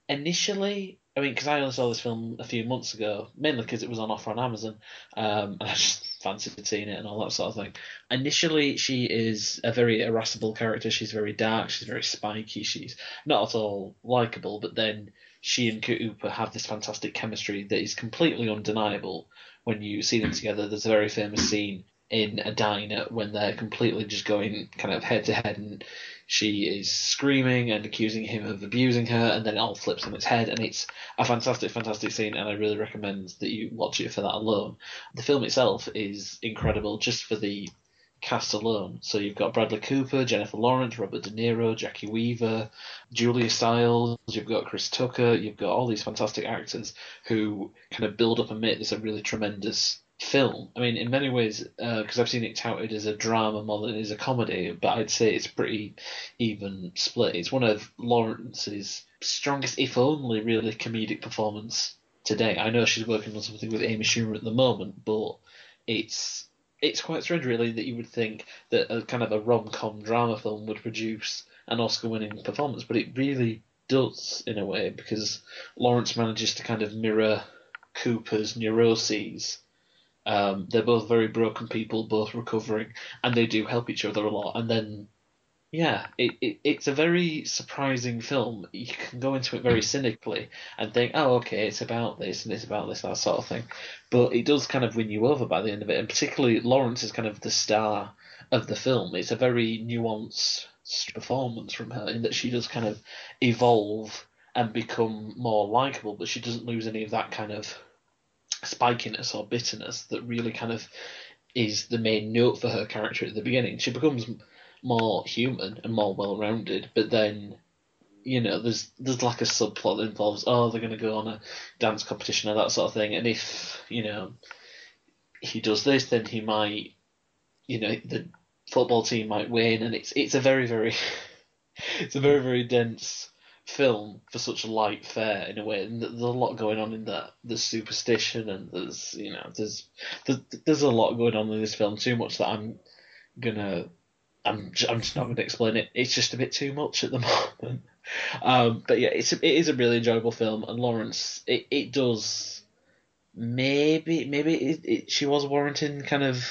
initially, I mean, because I only saw this film a few months ago, mainly because it was on offer on Amazon, and I just fancied seeing it and all that sort of thing. Initially, she is a very irascible character. She's very dark. She's very spiky. She's not at all likable, but then she and Cooper have this fantastic chemistry that is completely undeniable when you see them together. There's a very famous scene in a diner when they're completely just going kind of head to head, and she is screaming and accusing him of abusing her, and then it all flips on its head, and it's a fantastic, fantastic scene, and I really recommend that you watch it for that alone. The film itself is incredible just for the cast alone. So you've got Bradley Cooper, Jennifer Lawrence, Robert De Niro, Jackie Weaver, Julia Stiles, you've got Chris Tucker, you've got all these fantastic actors who kind of build up and make this a really tremendous film. I mean, in many ways, because I've seen it touted as a drama more than it is a comedy, but I'd say it's pretty even split. It's one of Lawrence's strongest, if only really, comedic performance today. I know she's working on something with Amy Schumer at the moment, but it's quite strange, really, that you would think that a kind of a rom-com drama film would produce an Oscar-winning performance, but it really does, in a way, because Lawrence manages to kind of mirror Cooper's neuroses. They're both very broken people, both recovering, and they do help each other a lot. And then, yeah, it's a very surprising film. You can go into it very cynically and think, oh, okay, it's about this and it's about this, that sort of thing. But it does kind of win you over by the end of it, and particularly Lawrence is kind of the star of the film. It's a very nuanced performance from her in that she does kind of evolve and become more likeable, but she doesn't lose any of that kind of spikiness or bitterness that really kind of is the main note for her character at the beginning. She becomes more human and more well-rounded, but then, you know, there's like a subplot that involves, oh, they're going to go on a dance competition or that sort of thing, and if, you know, he does this, then he might, you know, the football team might win, and it's a very, very dense film for such a light fare, in a way, and there's a lot going on in that. There's superstition, and there's, you know, there's a lot going on in this film, too much that I'm just not going to explain it. It's just a bit too much at the moment. But yeah, it is a really enjoyable film, and Lawrence, it does, maybe she was warranting kind of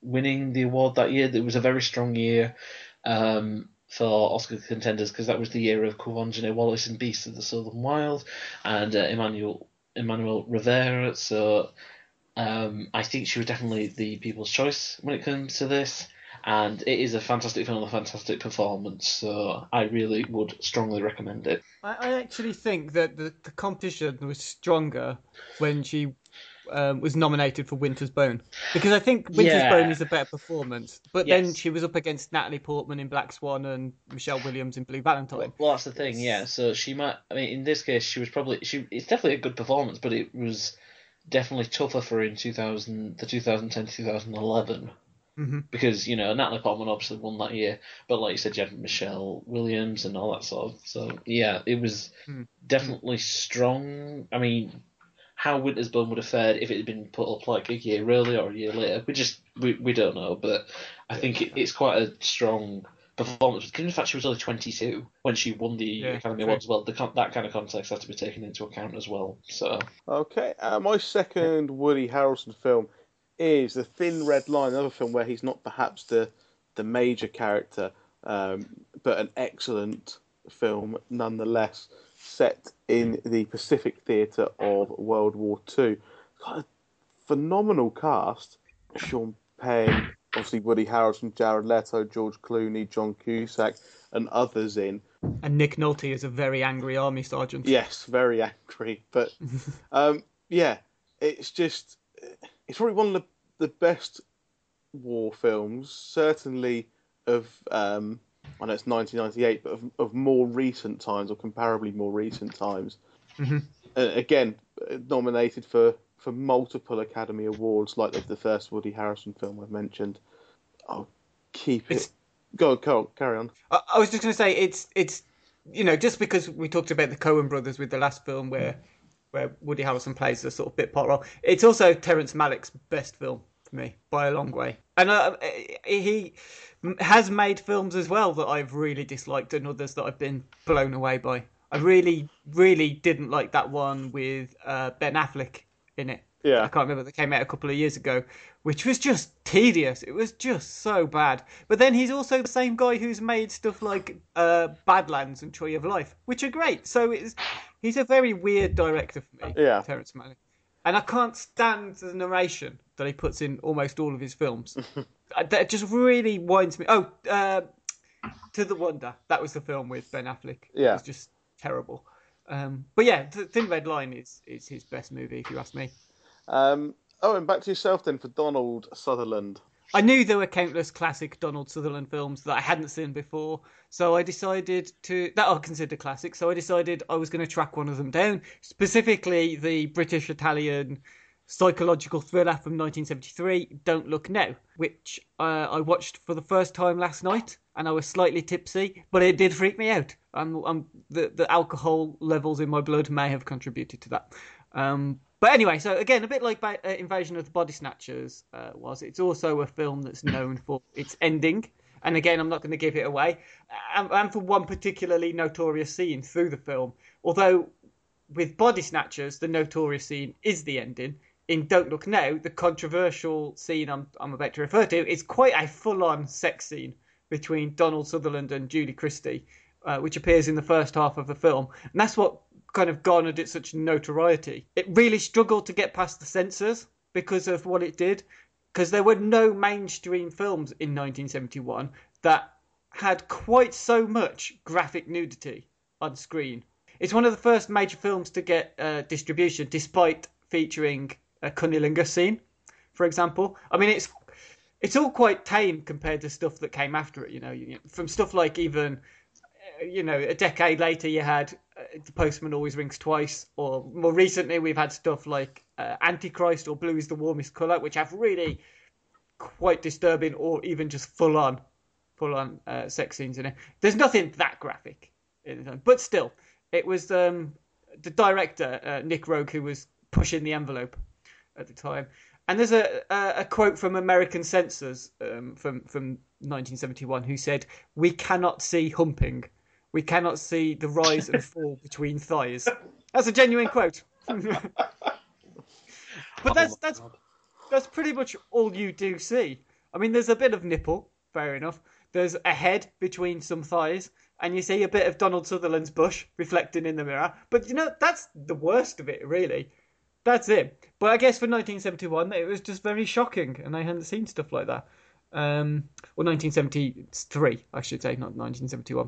winning the award that year. It was a very strong year for Oscar contenders, because that was the year of Kuanjaneh Wallace and Beasts of the Southern Wild, and Emmanuel Rivera. So I think she was definitely the people's choice when it comes to this. And it is a fantastic film, a fantastic performance, so I really would strongly recommend it. I actually think that the competition was stronger when she was nominated for Winter's Bone, because I think Winter's Bone is a better performance. But then she was up against Natalie Portman in Black Swan and Michelle Williams in Blue Valentine. Well, that's the thing, yeah. So she might. I mean, in this case, she was probably. It's definitely a good performance, but it was definitely tougher for her in 2010 2011. Mm-hmm. Because, you know, Natalie Portman obviously won that year, but like you said, you had Michelle Williams and all that sort of. So yeah, it was definitely strong. I mean, how Winter's Bone would have fared if it had been put up like a year earlier or a year later, we don't know. But I think it's quite a strong performance. Because in fact, she was only 22 when she won the Academy Award as well. That kind of context has to be taken into account as well. So okay, my second Woody Harrelson film is The Thin Red Line, another film where he's not perhaps the major character, but an excellent film nonetheless, set in the Pacific Theatre of World War II. Got a phenomenal cast. Sean Penn, obviously Woody Harrelson, Jared Leto, George Clooney, John Cusack, and others in. And Nick Nolte is a very angry army sergeant. Yes, very angry. But yeah, it's just... It's probably one of the best war films, certainly of I know it's 1998, but of more recent times, or comparably more recent times. Mm-hmm. Again, nominated for multiple Academy Awards, like the first Woody Harrelson film I mentioned. I'll keep it. Go on, carry on. I was just going to say, it's you know, just because we talked about the Coen brothers with the last film where Woody Harrelson plays a sort of bit part role, it's also Terrence Malick's best film for me, by a long way. And he has made films as well that I've really disliked and others that I've been blown away by. I really, really didn't like that one with Ben Affleck in it. Yeah. I can't remember, that came out a couple of years ago, which was just tedious. It was just so bad. But then he's also the same guy who's made stuff like Badlands and Tree of Life, which are great. So he's a very weird director for me, yeah. Terrence Malick. And I can't stand the narration that he puts in almost all of his films. That just really winds me... Oh, To the Wonder. That was the film with Ben Affleck. Yeah. It was just terrible. But yeah, Thin Red Line is his best movie, if you ask me. And back to yourself then for Donald Sutherland. I knew there were countless classic Donald Sutherland films that I hadn't seen before, so I decided that I consider classic, so I decided I was going to track one of them down, specifically the British-Italian psychological thriller from 1973, Don't Look Now, which I watched for the first time last night, and I was slightly tipsy, but it did freak me out. The alcohol levels in my blood may have contributed to that. But anyway, so again, a bit like Invasion of the Body Snatchers was. It's also a film that's known for its ending. And again, I'm not going to give it away. And for one particularly notorious scene through the film. Although with Body Snatchers, the notorious scene is the ending. In Don't Look Now, the controversial scene I'm about to refer to is quite a full-on sex scene between Donald Sutherland and Julie Christie, which appears in the first half of the film. And that's what kind of garnered it such notoriety. It really struggled to get past the censors because of what it did, because there were no mainstream films in 1971 that had quite so much graphic nudity on screen. It's one of the first major films to get distribution, despite featuring a cunnilingus scene, for example. I mean, it's all quite tame compared to stuff that came after it, you know, from stuff like even... You know, a decade later you had The Postman Always Rings Twice, or more recently we've had stuff like Antichrist or Blue is the Warmest Colour, which have really quite disturbing or even just full-on sex scenes in it. There's nothing that graphic in it, but still, it was the director, Nick Rogue, who was pushing the envelope at the time. And there's a quote from American censors from 1971 who said, "We cannot see humping. We cannot see the rise and fall between thighs." That's a genuine quote. But that's pretty much all you do see. I mean, there's a bit of nipple, fair enough. There's a head between some thighs, and you see a bit of Donald Sutherland's bush reflecting in the mirror. But, you know, that's the worst of it, really. That's it. But I guess for 1971, it was just very shocking, and I hadn't seen stuff like that. Or 1973, I should say, not 1971.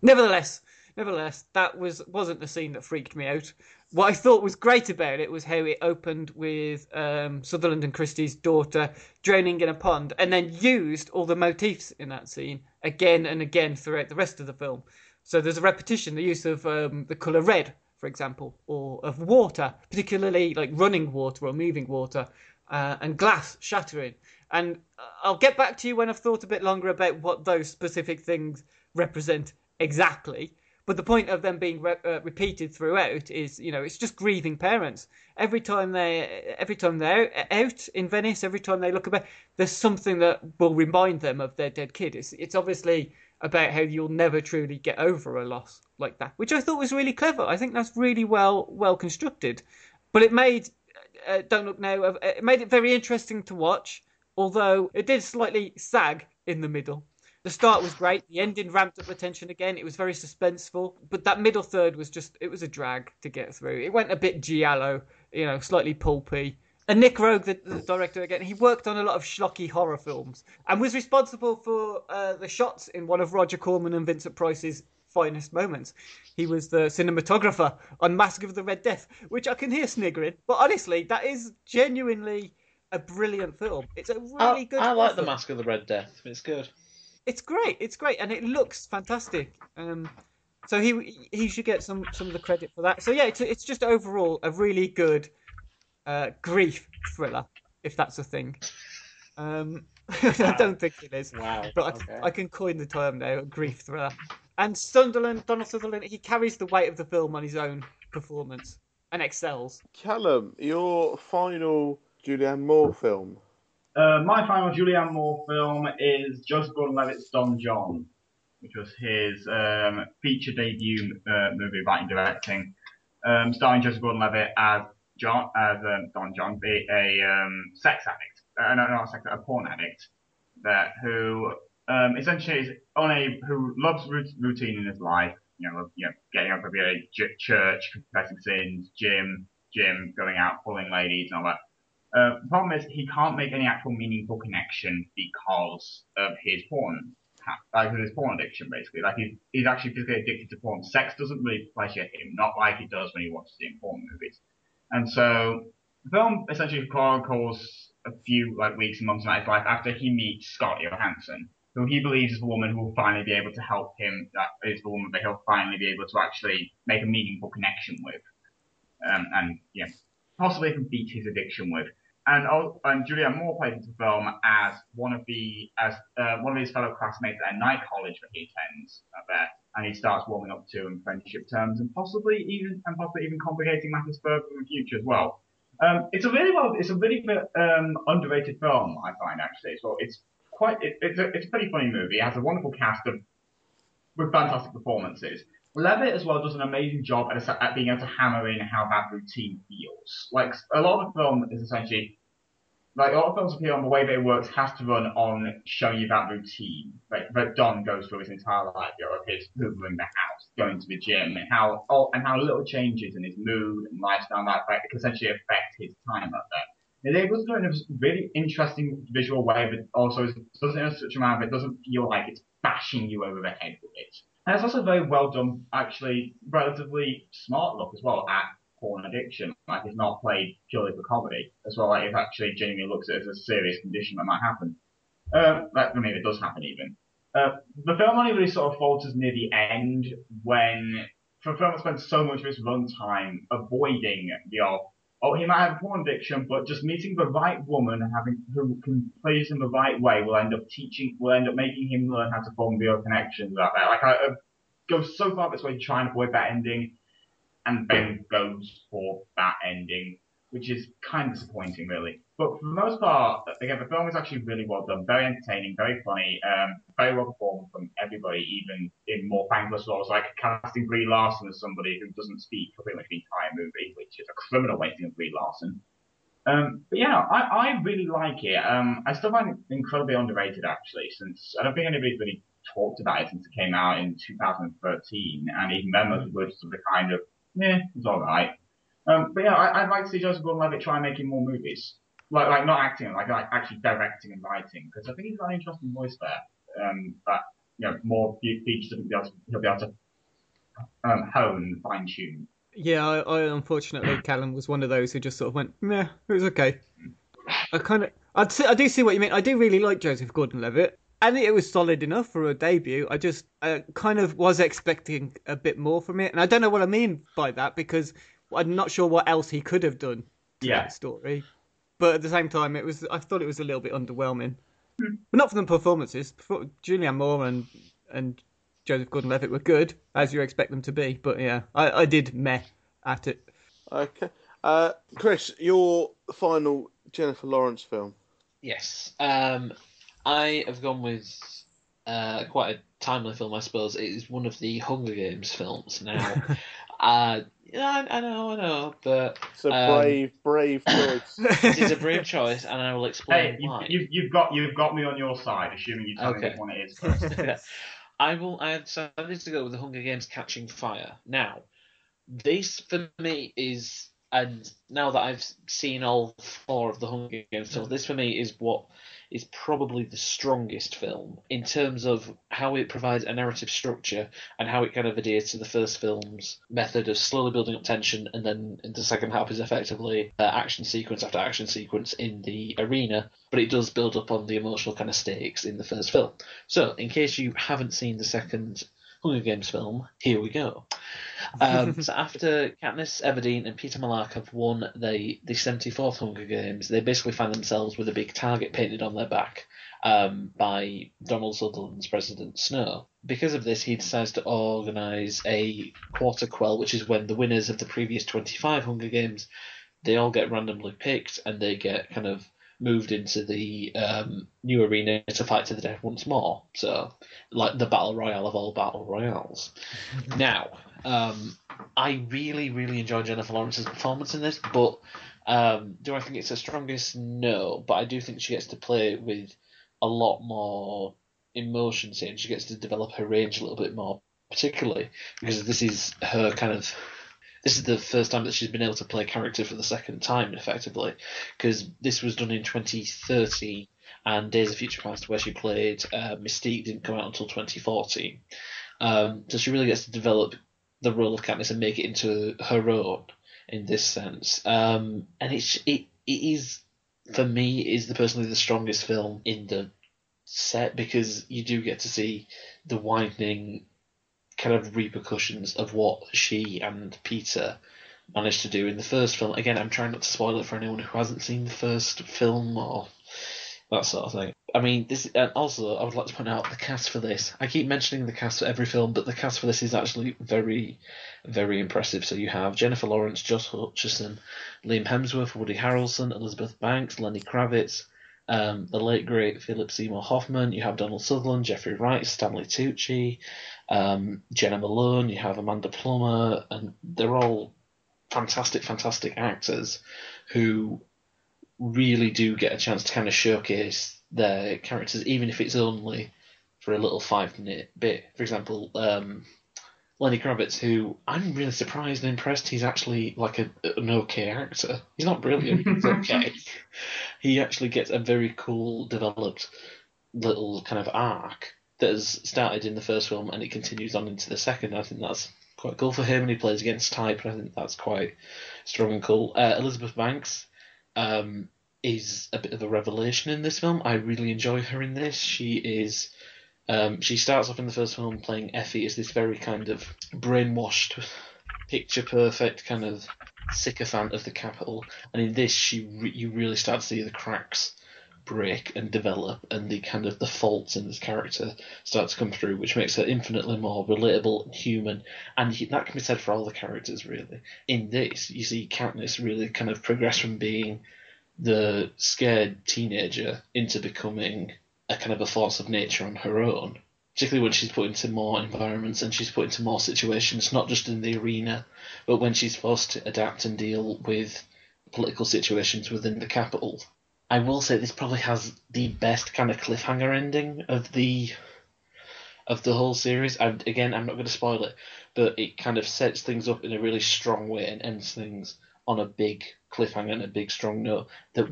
Nevertheless, that wasn't the scene that freaked me out. What I thought was great about it was how it opened with Sutherland and Christie's daughter drowning in a pond, and then used all the motifs in that scene again and again throughout the rest of the film. So there's a repetition, the use of the colour red, for example, or of water, particularly like running water or moving water, and glass shattering. And I'll get back to you when I've thought a bit longer about what those specific things represent exactly. But the point of them being repeated throughout is, you know, it's just grieving parents. Every time they're out in Venice, every time they look about, there's something that will remind them of their dead kid. It's obviously about how you'll never truly get over a loss like that, which I thought was really clever. I think that's really well constructed. But it made Don't Look Now. It made it very interesting to watch. Although it did slightly sag in the middle. The start was great. The ending ramped up the tension again. It was very suspenseful. But that middle third was a drag to get through. It went a bit giallo, you know, slightly pulpy. And Nick Rogue, the director again, he worked on a lot of schlocky horror films and was responsible for the shots in one of Roger Corman and Vincent Price's finest moments. He was the cinematographer on Mask of the Red Death, which I can hear sniggering. But honestly, that is genuinely... a brilliant film. It's a really good film. I like The Mask of the Red Death. It's good. It's great, and it looks fantastic. So he should get some of the credit for that. So yeah, it's just overall a really good grief thriller, if that's a thing. Wow. I don't think it is. Wow. But okay. I can coin the term now, a grief thriller. And Donald Sutherland, he carries the weight of the film on his own performance and excels. Callum, your final Julianne Moore film. My final Julianne Moore film is Joseph Gordon-Levitt's Don John, which was his feature debut movie writing directing, starring Joseph Gordon-Levitt as Don John, a sex addict, a porn addict, who loves routine in his life. You know, getting up every day, church, confessing sins, gym, going out, pulling ladies, and all that. The problem is he can't make any actual meaningful connection because of his porn, addiction, basically. Like he's actually physically addicted to porn. Sex doesn't really pleasure him, not like it does when he watches it in porn movies. And so the film essentially chronicles a few weeks and months of his life after he meets Scarlett Johansson, who he believes is the woman who will finally be able to help him. That is the woman that he'll finally be able to actually make a meaningful connection with, possibly beat his addiction with. And Julianne Moore plays the film as one of his fellow classmates at a night college that he attends up there, and he starts warming up to in friendship terms, and possibly even complicating matters further in the future as well. It's a really underrated film, I find, actually. So it's a pretty funny movie. It has a wonderful cast with fantastic performances. Levitt as well does an amazing job at being able to hammer in how that routine feels. A lot of films appeal on the way that it works has to run on showing you that routine. That Don goes through his entire life, his hoovering the house, going to the gym, and how little changes in his mood and lifestyle and that essentially affect his time up there. It was doing a really interesting visual way, but also doesn't have such a manner that doesn't feel like it's bashing you over the head with it. And it's also very well done, actually, relatively smart look as well at porn addiction. It's not played purely for comedy as well. It actually genuinely looks at it as a serious condition that might happen. It does happen even. The film only really sort of falters near the end for a film that spends so much of its runtime avoiding he might have a porn addiction, but just meeting the right woman who can please him the right way will end up making him learn how to form real connections out there. I go so far this way to try and avoid that ending, and then goes for that ending, which is kind of disappointing, really. But for the most part, again, the film is actually really well done, very entertaining, very funny, very well performed from everybody, even in more thankless roles, like casting Brie Larson as somebody who doesn't speak for pretty much the entire movie, which is a criminal wasting of Brie Larson. I really like it. I still find it incredibly underrated, actually, since I don't think anybody's really talked about it since it came out in 2013, and even then most people were just kind of, it's all right. I'd like to see Joseph Gordon-Levitt try making more movies. Not acting, actually directing and writing, because I think he's got an interesting voice there. More features he'll be able to hone, fine-tune. Yeah, I unfortunately, Callum was one of those who just sort of went, meh, it was okay. I do see what you mean. I do really like Joseph Gordon-Levitt, and it was solid enough for a debut. I just kind of was expecting a bit more from it, and I don't know what I mean by that, because I'm not sure what else he could have done to that story. But at the same time, I thought it was a little bit underwhelming. Mm. But not from the performances. Julianne Moore and Joseph Gordon-Levitt were good, as you expect them to be. But yeah, I did meh at it. Okay. Chris, your final Jennifer Lawrence film. Yes. I have gone with quite a timely film, I suppose. It is one of the Hunger Games films now. I know, but it's a brave choice. It is a brave choice, and I will explain why. You've got me on your side, assuming you tell me which one it is first. I have decided to go with the Hunger Games: Catching Fire. Now, this for me is And now that I've seen all four of the Hunger Games films, this for me is what is probably the strongest film in terms of how it provides a narrative structure and how it kind of adheres to the first film's method of slowly building up tension, and then in the second half is effectively action sequence after action sequence in the arena, but it does build up on the emotional kind of stakes in the first film. So in case you haven't seen the second Hunger Games film, here we go. So after Katniss Everdeen and Peter Millark have won the 74th Hunger Games, they basically find themselves with a big target painted on their back by Donald Sutherland's President Snow. Because of this, he decides to organise a quarter quell, which is when the winners of the previous 25 Hunger Games, they all get randomly picked and they get kind of moved into the new arena to fight to the death once more. So, like the battle royale of all battle royales. Now, I really, really enjoy Jennifer Lawrence's performance in this, but do I think it's her strongest? No, but I do think she gets to play with a lot more emotions here, and she gets to develop her range a little bit more, particularly because this is her kind of... This is the first time that she's been able to play a character for the second time, effectively, because this was done in 2013, and Days of Future Past, where she played Mystique, didn't come out until 2014. So she really gets to develop the role of Katniss and make it into her own in this sense. And it is, for me, is personally the strongest film in the set, because you do get to see the widening kind of repercussions of what she and Peter managed to do in the first film. Again, I'm trying not to spoil it for anyone who hasn't seen the first film or that sort of thing. I mean, this, and also I would like to point out the cast for this. I keep mentioning the cast for every film, but the cast for this is actually very, very impressive. So you have Jennifer Lawrence, Josh Hutcherson, Liam Hemsworth, Woody Harrelson, Elizabeth Banks, Lenny Kravitz, the late great Philip Seymour Hoffman. You have Donald Sutherland, Jeffrey Wright, Stanley Tucci, Jenna Malone. You have Amanda Plummer, and they're all fantastic, fantastic actors who really do get a chance to kind of showcase their characters, even if it's only for a little 5-minute bit. For example, Lenny Kravitz, who I'm really surprised and impressed, he's actually like an okay actor. He's not brilliant, he's okay. He actually gets a very cool, developed little kind of arc that has started in the first film and it continues on into the second. I think that's quite cool for him, and he plays against type, and I think that's quite strong and cool. Elizabeth Banks is a bit of a revelation in this film. I really enjoy her in this. She starts off in the first film playing Effie as this very kind of brainwashed, picture-perfect kind of sycophant of the capital. And in this, you really start to see the cracks break and develop, and the kind of the faults in this character start to come through, which makes her infinitely more relatable and human. And that can be said for all the characters, really. In this, you see Katniss really kind of progress from being the scared teenager into becoming a kind of a force of nature on her own, particularly when she's put into more environments and she's put into more situations, not just in the arena, but when she's forced to adapt and deal with political situations within the capital. I will say this probably has the best kind of cliffhanger ending of the whole series. Again, I'm not going to spoil it, but it kind of sets things up in a really strong way and ends things on a big cliffhanger and a big strong note that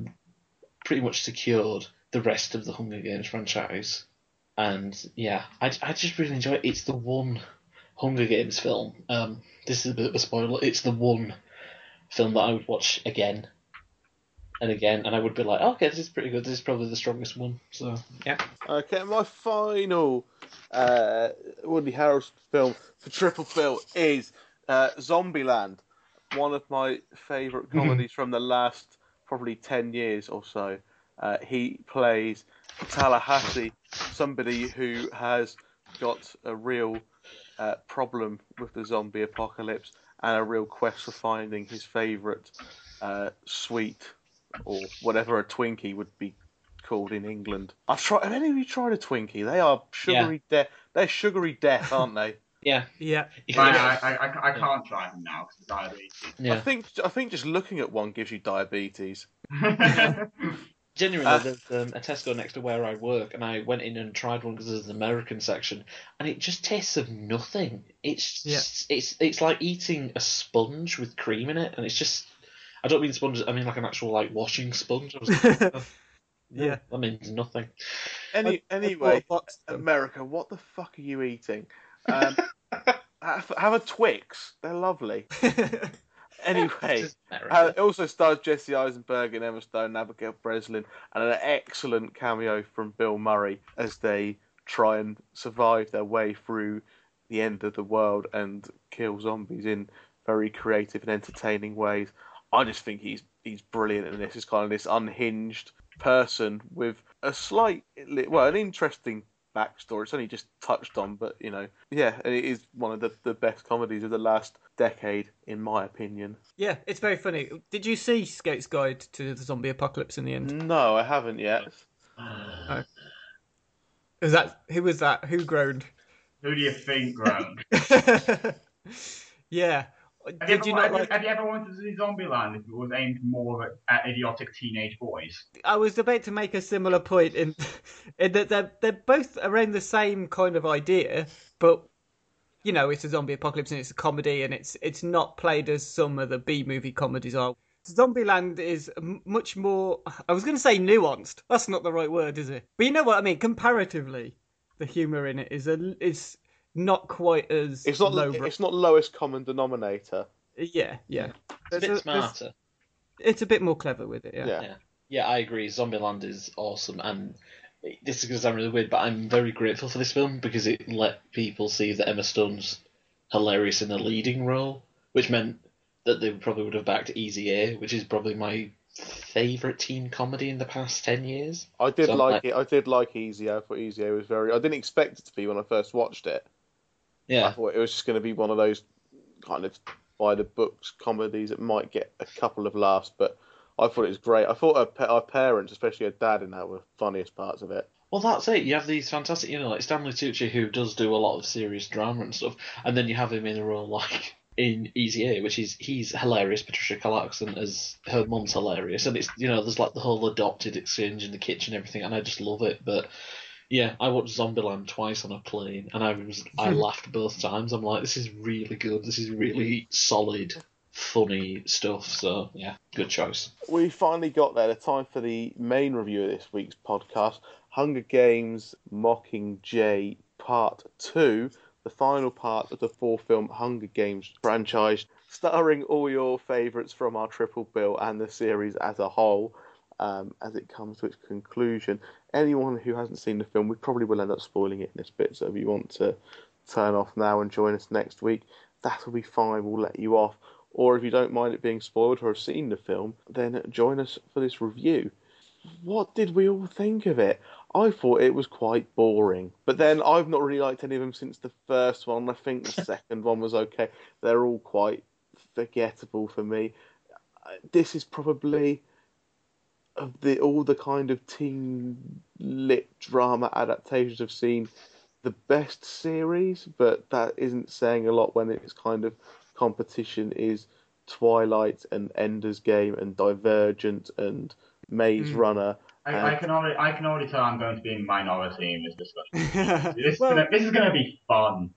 pretty much secured the rest of the Hunger Games franchise. And yeah, I just really enjoy it. It's the one Hunger Games film, this is a bit of a spoiler, it's the one film that I would watch again and again, and I would be like, oh, okay, this is pretty good, this is probably the strongest one. So yeah. Okay, my final Woody Harrelson film for Triple Bill is Zombieland, one of my favourite comedies from the last probably 10 years or so. He plays Tallahassee, somebody who has got a real problem with the zombie apocalypse and a real quest for finding his favourite sweet, or whatever a Twinkie would be called in England. Have any of you tried a Twinkie? They are sugary death. They're sugary death, aren't they? Yeah. I can't try them now because of diabetes. Yeah. I think just looking at one gives you diabetes. Genuinely, there's a Tesco next to where I work, and I went in and tried one because there's an American section, and it just tastes of nothing. It's just, it's like eating a sponge with cream in it, and it's just I don't mean sponges, I mean like an actual like washing sponge. I was like, oh, yeah, that means nothing. Anyway, America, what the fuck are you eating? Have a Twix. They're lovely. Anyway, it also stars Jesse Eisenberg and Emma Stone and Abigail Breslin, and an excellent cameo from Bill Murray as they try and survive their way through the end of the world and kill zombies in very creative and entertaining ways. I just think he's brilliant in this. Is kind of this unhinged person with a an interesting backstory. It's only just touched on, but and it is one of the best comedies of the last decade, in my opinion. Yeah, it's very funny. Did you see Scout's Guide to the Zombie Apocalypse in the end? No, I haven't yet. Oh. Who was that? Who groaned? Who do you think groaned? Yeah. Have you ever wanted to see Zombieland if it was aimed more at idiotic teenage boys? I was about to make a similar point in that they're both around the same kind of idea, but it's a zombie apocalypse and it's a comedy, and it's not played as some of the B-movie comedies are. Zombieland is much more, I was going to say nuanced. That's not the right word, is it? But you know what I mean. Comparatively, the humour in it is not quite as. It's not. It's not lowest common denominator. Yeah. It's a bit smarter. It's a bit more clever with it. Yeah, I agree. Zombieland is awesome, and this is going to sound really weird, but I'm very grateful for this film because it let people see that Emma Stone's hilarious in the leading role, which meant that they probably would have backed Easy A, which is probably my favourite teen comedy in the past 10 years. I did like Easy A. I thought Easy A was I didn't expect it to be when I first watched it. Yeah, I thought it was just going to be one of those kind of by-the-books comedies that might get a couple of laughs, but I thought it was great. I thought our parents, especially her dad in that, were the funniest parts of it. Well, that's it. You have these fantastic, like Stanley Tucci, who does do a lot of serious drama and stuff, and then you have him in a role like in Easy A, which is, he's hilarious, Patricia Clarkson as her mum's hilarious, and it's, there's like the whole adopted exchange in the kitchen and everything, and I just love it, but... Yeah, I watched Zombieland twice on a plane, and I laughed both times. I'm like, this is really good. This is really solid, funny stuff. So, yeah, good choice. We finally got there. The time for the main review of this week's podcast, Hunger Games Mockingjay Part 2, the final part of the four-film Hunger Games franchise, starring all your favourites from our triple bill and the series as a whole. As it comes to its conclusion. Anyone who hasn't seen the film, we probably will end up spoiling it in this bit, so if you want to turn off now and join us next week, that'll be fine, we'll let you off. Or if you don't mind it being spoiled or have seen the film, then join us for this review. What did we all think of it? I thought it was quite boring, but then I've not really liked any of them since the first one. I think the second one was okay. They're all quite forgettable for me. This is probably... of all the kind of teen lit drama adaptations I've seen, the best series, but that isn't saying a lot when its kind of competition is Twilight and Ender's Game and Divergent and Maze Runner. I can already tell I'm going to be in minority in this discussion. This is going to be fun.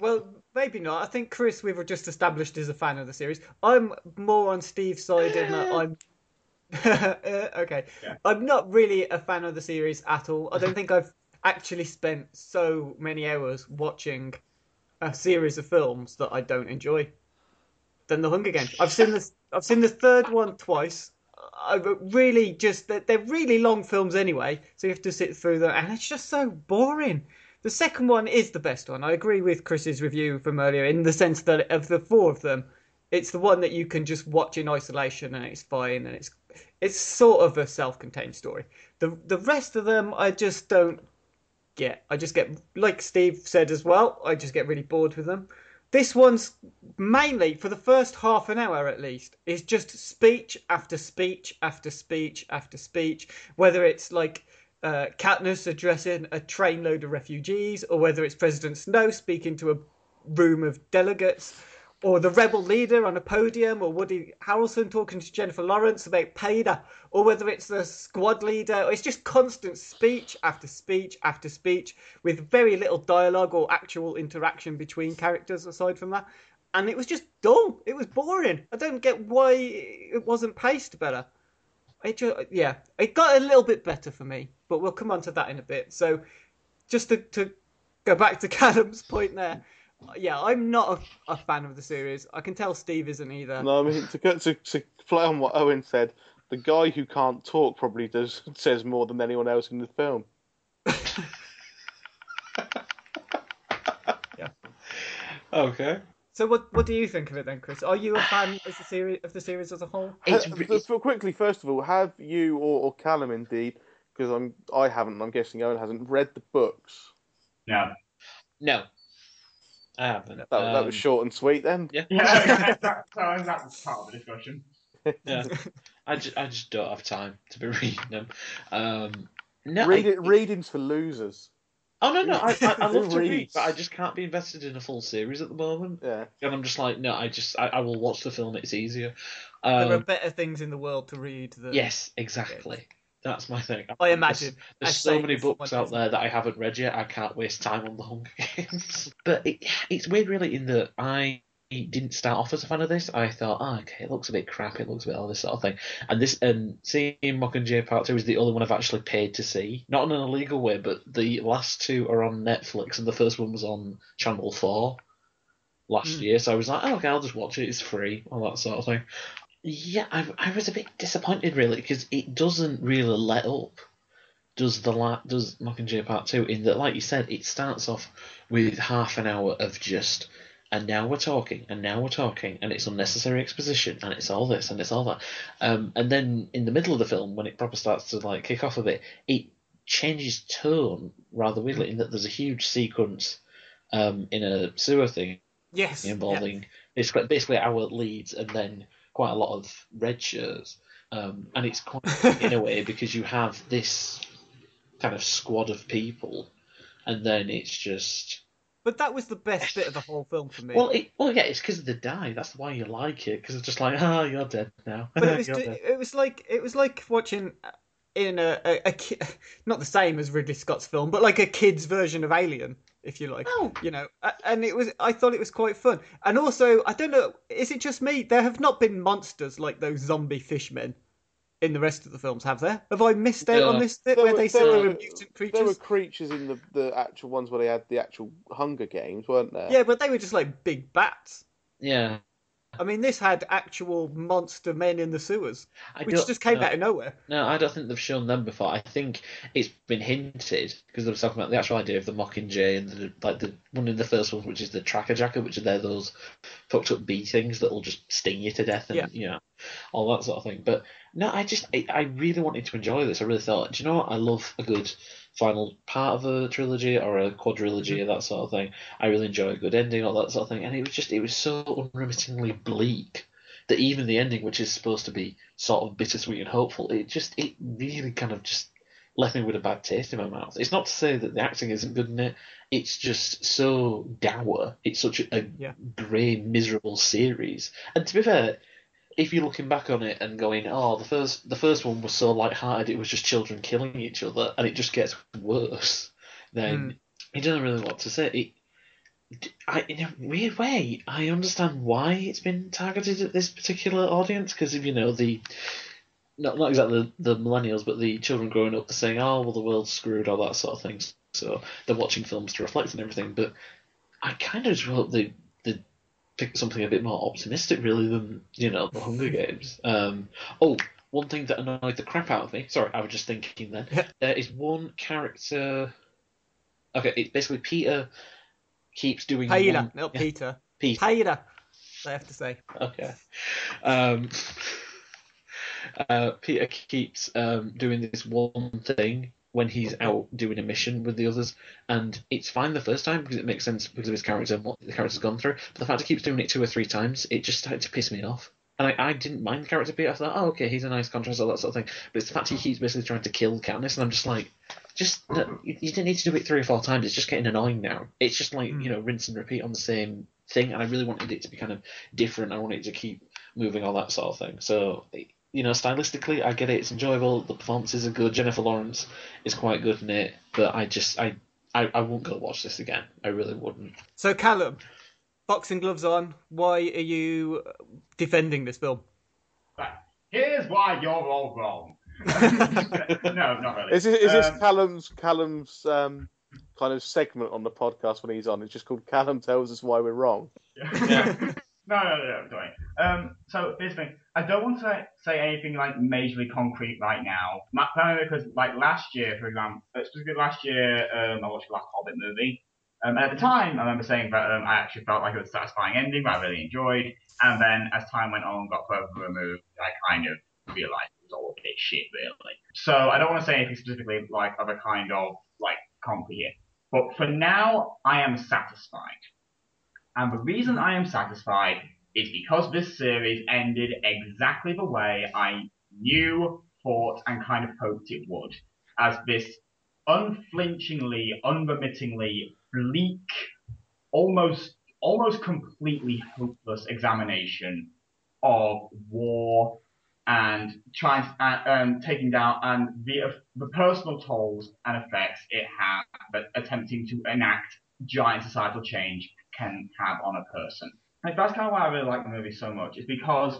Well, maybe not. I think Chris, we've just established, is a fan of the series. I'm more on Steve's side in that I'm... okay. Yeah. I'm not really a fan of the series at all. I don't think I've actually spent so many hours watching a series of films that I don't enjoy than The Hunger Games. I've seen the third one twice. I really just... They're really long films anyway, so you have to sit through them, and it's just so boring. The second one is the best one. I agree with Chris's review from earlier in the sense that of the four of them, it's the one that you can just watch in isolation and it's fine, and it's sort of a self-contained story. The rest of them I just don't get. I just get, like Steve said as well, I just get really bored with them. This one's mainly, for the first half an hour at least, is just speech after speech after speech after speech, whether it's like Katniss addressing a trainload of refugees, or whether it's President Snow speaking to a room of delegates, or the rebel leader on a podium, or Woody Harrelson talking to Jennifer Lawrence about payday, or whether it's the squad leader. Or it's just constant speech after speech after speech with very little dialogue or actual interaction between characters aside from that. and it was just dull. It was boring. I don't get why it wasn't paced better. It got a little bit better for me, but we'll come on to that in a bit. So just to go back to Callum's point there, yeah, I'm not a fan of the series. I can tell Steve isn't either. No, I mean, to play on what Owen said, the guy who can't talk probably says more than anyone else in the film. Yeah. Okay. So what do you think of it then, Chris? Are you a fan of the series as a whole? Quickly, first of all, have you or Callum indeed, because I haven't, and I'm guessing Owen hasn't, read the books? No. I haven't. That was short and sweet then. Yeah, that was part of the discussion. Yeah. I just don't have time to be reading them. Reading's for losers. Oh, no, I love to read, but I just can't be invested in a full series at the moment. Yeah. And I'm just like, no, I will watch the film, it's easier. There are better things in the world to read than... Yes, exactly. Yes. That's my thing. I imagine. There's so many books out there that I haven't read yet, I can't waste time on the Hunger Games. But it's weird, really, in that I didn't start off as a fan of this. I thought, okay, it looks a bit crap, it looks a bit all this sort of thing. And this, seeing Mockingjay Part 2 is the only one I've actually paid to see. Not in an illegal way, but the last two are on Netflix, and the first one was on Channel 4 last year. So I was like, okay, I'll just watch it, it's free, all that sort of thing. Yeah, I was a bit disappointed, really, because it doesn't really let up, does Mockingjay Part 2, in that, like you said, it starts off with half an hour of just... And now we're talking, and it's unnecessary exposition, and it's all this, and it's all that. And then in the middle of the film, when it proper starts to like kick off a bit, it changes tone rather weirdly, in that there's a huge sequence in a sewer thing. Yes. Involving basically our leads and then quite a lot of red shirts. And it's quite, in a way, because you have this kind of squad of people, and then it's just... But that was the best bit of the whole film for me. Well, it's because they die. That's why you like it, because it's just like, you're dead now. But it was, it was like watching in a not the same as Ridley Scott's film, but like a kid's version of Alien, if you like. Oh. You know, and I thought it was quite fun. And also, I don't know, is it just me? There have not been monsters like those zombie fishmen in the rest of the films, have there? Have I missed out on this bit where they said there were mutant creatures? There were creatures in the actual ones where they had the actual Hunger Games, weren't there? Yeah, but they were just like big bats. Yeah. I mean, this had actual monster men in the sewers, which just came out of nowhere. No, I don't think they've shown them before. I think it's been hinted, because they were talking about the actual idea of the Mockingjay and the one in the first one, which is the Tracker Jacker, which are those fucked up bee things that will just sting you to death and, you know, all that sort of thing. But no, I really wanted to enjoy this. I really thought, do you know what? I love a good final part of a trilogy or a quadrilogy, that sort of thing. I really enjoy a good ending, all that sort of thing. And it was so unremittingly bleak that even the ending, which is supposed to be sort of bittersweet and hopeful, it really kind of just left me with a bad taste in my mouth. It's not to say that the acting isn't good in it. It's just so dour. It's such a grey, miserable series. And to be fair, if you're looking back on it and going, the first one was so light-hearted, it was just children killing each other, and it just gets worse, then you don't really know what to say. In a weird way, I understand why it's been targeted at this particular audience, because if you know the... Not exactly the millennials, but the children growing up saying, the world's screwed, all that sort of thing. So they're watching films to reflect and everything, but I kind of just hope they pick something a bit more optimistic, really, than, you know, the Hunger Games. One thing that annoyed the crap out of me, sorry, I was just thinking then, there is one character... Okay, it's basically Peter keeps doing... Peter. I have to say. Okay. Peter keeps doing this one thing when he's out doing a mission with the others, and it's fine the first time because it makes sense because of his character and what the character's gone through, but the fact he keeps doing it 2 or 3 times, it just started to piss me off. And I didn't mind the character Peter. I thought, okay, he's a nice contrast, all that sort of thing, but it's the fact he keeps basically trying to kill Katniss, and I'm just like, you didn't need to do it 3 or 4 times, it's just getting annoying now. It's just like, you know, rinse and repeat on the same thing, and I really wanted it to be kind of different. I wanted it to keep moving, all that sort of thing. So... You know, stylistically, I get it. It's enjoyable. The performances are good. Jennifer Lawrence is quite good in it. But I won't go watch this again. I really wouldn't. So, Callum, boxing gloves on, why are you defending this film? Here's why you're all wrong. No, not really. Is this Callum's kind of segment on the podcast when he's on? It's just called Callum Tells Us Why We're Wrong. Yeah. No, don't worry. So here's the thing. I don't want to say anything like majorly concrete right now. Primarily because like last year, for example, specifically last year, I watched the last Hobbit movie. And at the time, I remember saying that I actually felt like it was a satisfying ending that I really enjoyed. And then as time went on and got further removed, I kind of realised it was all a bit shit, really. So I don't want to say anything specifically like of a kind of like concrete here. But for now, I am satisfied. And the reason I am satisfied is because this series ended exactly the way I knew, thought, and kind of hoped it would. As this unflinchingly, unremittingly bleak, almost completely hopeless examination of war and taking down and the personal tolls and effects it had, but attempting to enact giant societal change can have on a person. Like, that's kind of why I really like the movie so much. It's because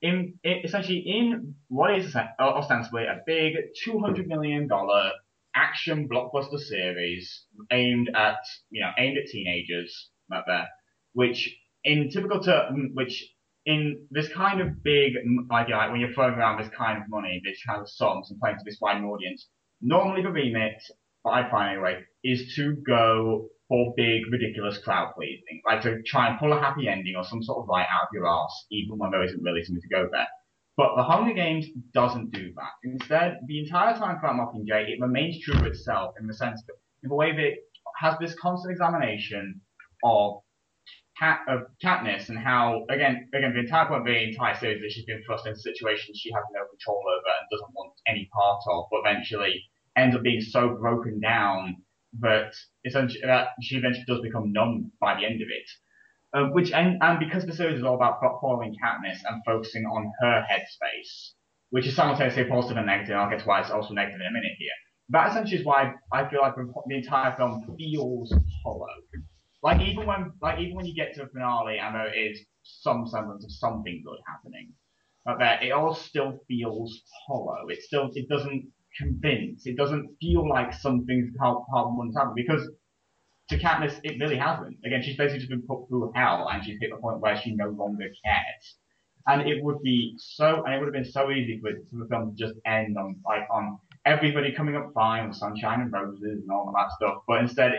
in what is ostensibly a big $200 million action blockbuster series aimed at teenagers right there, which in this kind of big idea, like when you're throwing around this kind of money, this kind of songs and playing to this wide audience, normally the remit, but I find anyway, is to go for big, ridiculous crowd pleasing, like to try and pull a happy ending or some sort of light out of your arse, even when there isn't really something to go there. But The Hunger Games doesn't do that. Instead, the entire time throughout Mockingjay, it remains true to itself in the sense that, in the way that it has this constant examination of Katniss and how, again, the entire point of the entire series is she's been thrust into situations she has no control over and doesn't want any part of, but eventually ends up being so broken down that essentially that she eventually does become numb by the end of it. And because the series is all about following Katniss and focusing on her headspace, which is simultaneously positive and negative, and I'll get to why it's also negative in a minute here. That essentially is why I feel like the entire film feels hollow. Like, even when you get to the finale and there is some semblance of something good happening, but it all still feels hollow. It doesn't convince. It doesn't feel like something's happened because to Katniss, it really hasn't. Again, she's basically just been put through hell, and she's hit the point where she no longer cares. And it would have been so easy for the film to just end on everybody coming up fine with sunshine and roses and all of that stuff. But instead,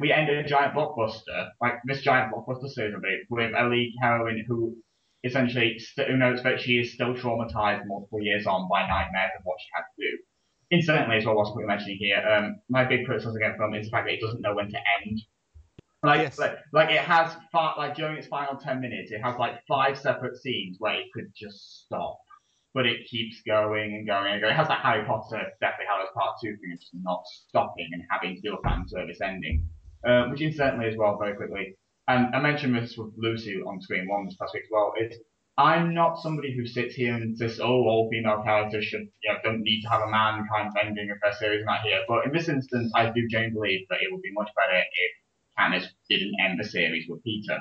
we ended a giant blockbuster, like this giant blockbuster series of it, with a lead heroine who essentially who knows that she is still traumatized multiple years on by nightmares of what she had to do. Incidentally, as well, whilst we're mentioning here, my big criticism against the film is the fact that it doesn't know when to end. It has during its final 10 minutes, it has five separate scenes where it could just stop, but it keeps going and going and going. It has that Harry Potter, Deathly Hallows Part 2 thing of just not stopping and having to do a fan service ending, which incidentally, as well, very quickly, and I mentioned this with Lucy on Screen One this past week as well. I'm not somebody who sits here and says, all female characters don't need to have a man kind of ending of their series and that here. But in this instance, I do genuinely believe that it would be much better if Katniss didn't end the series with Peter.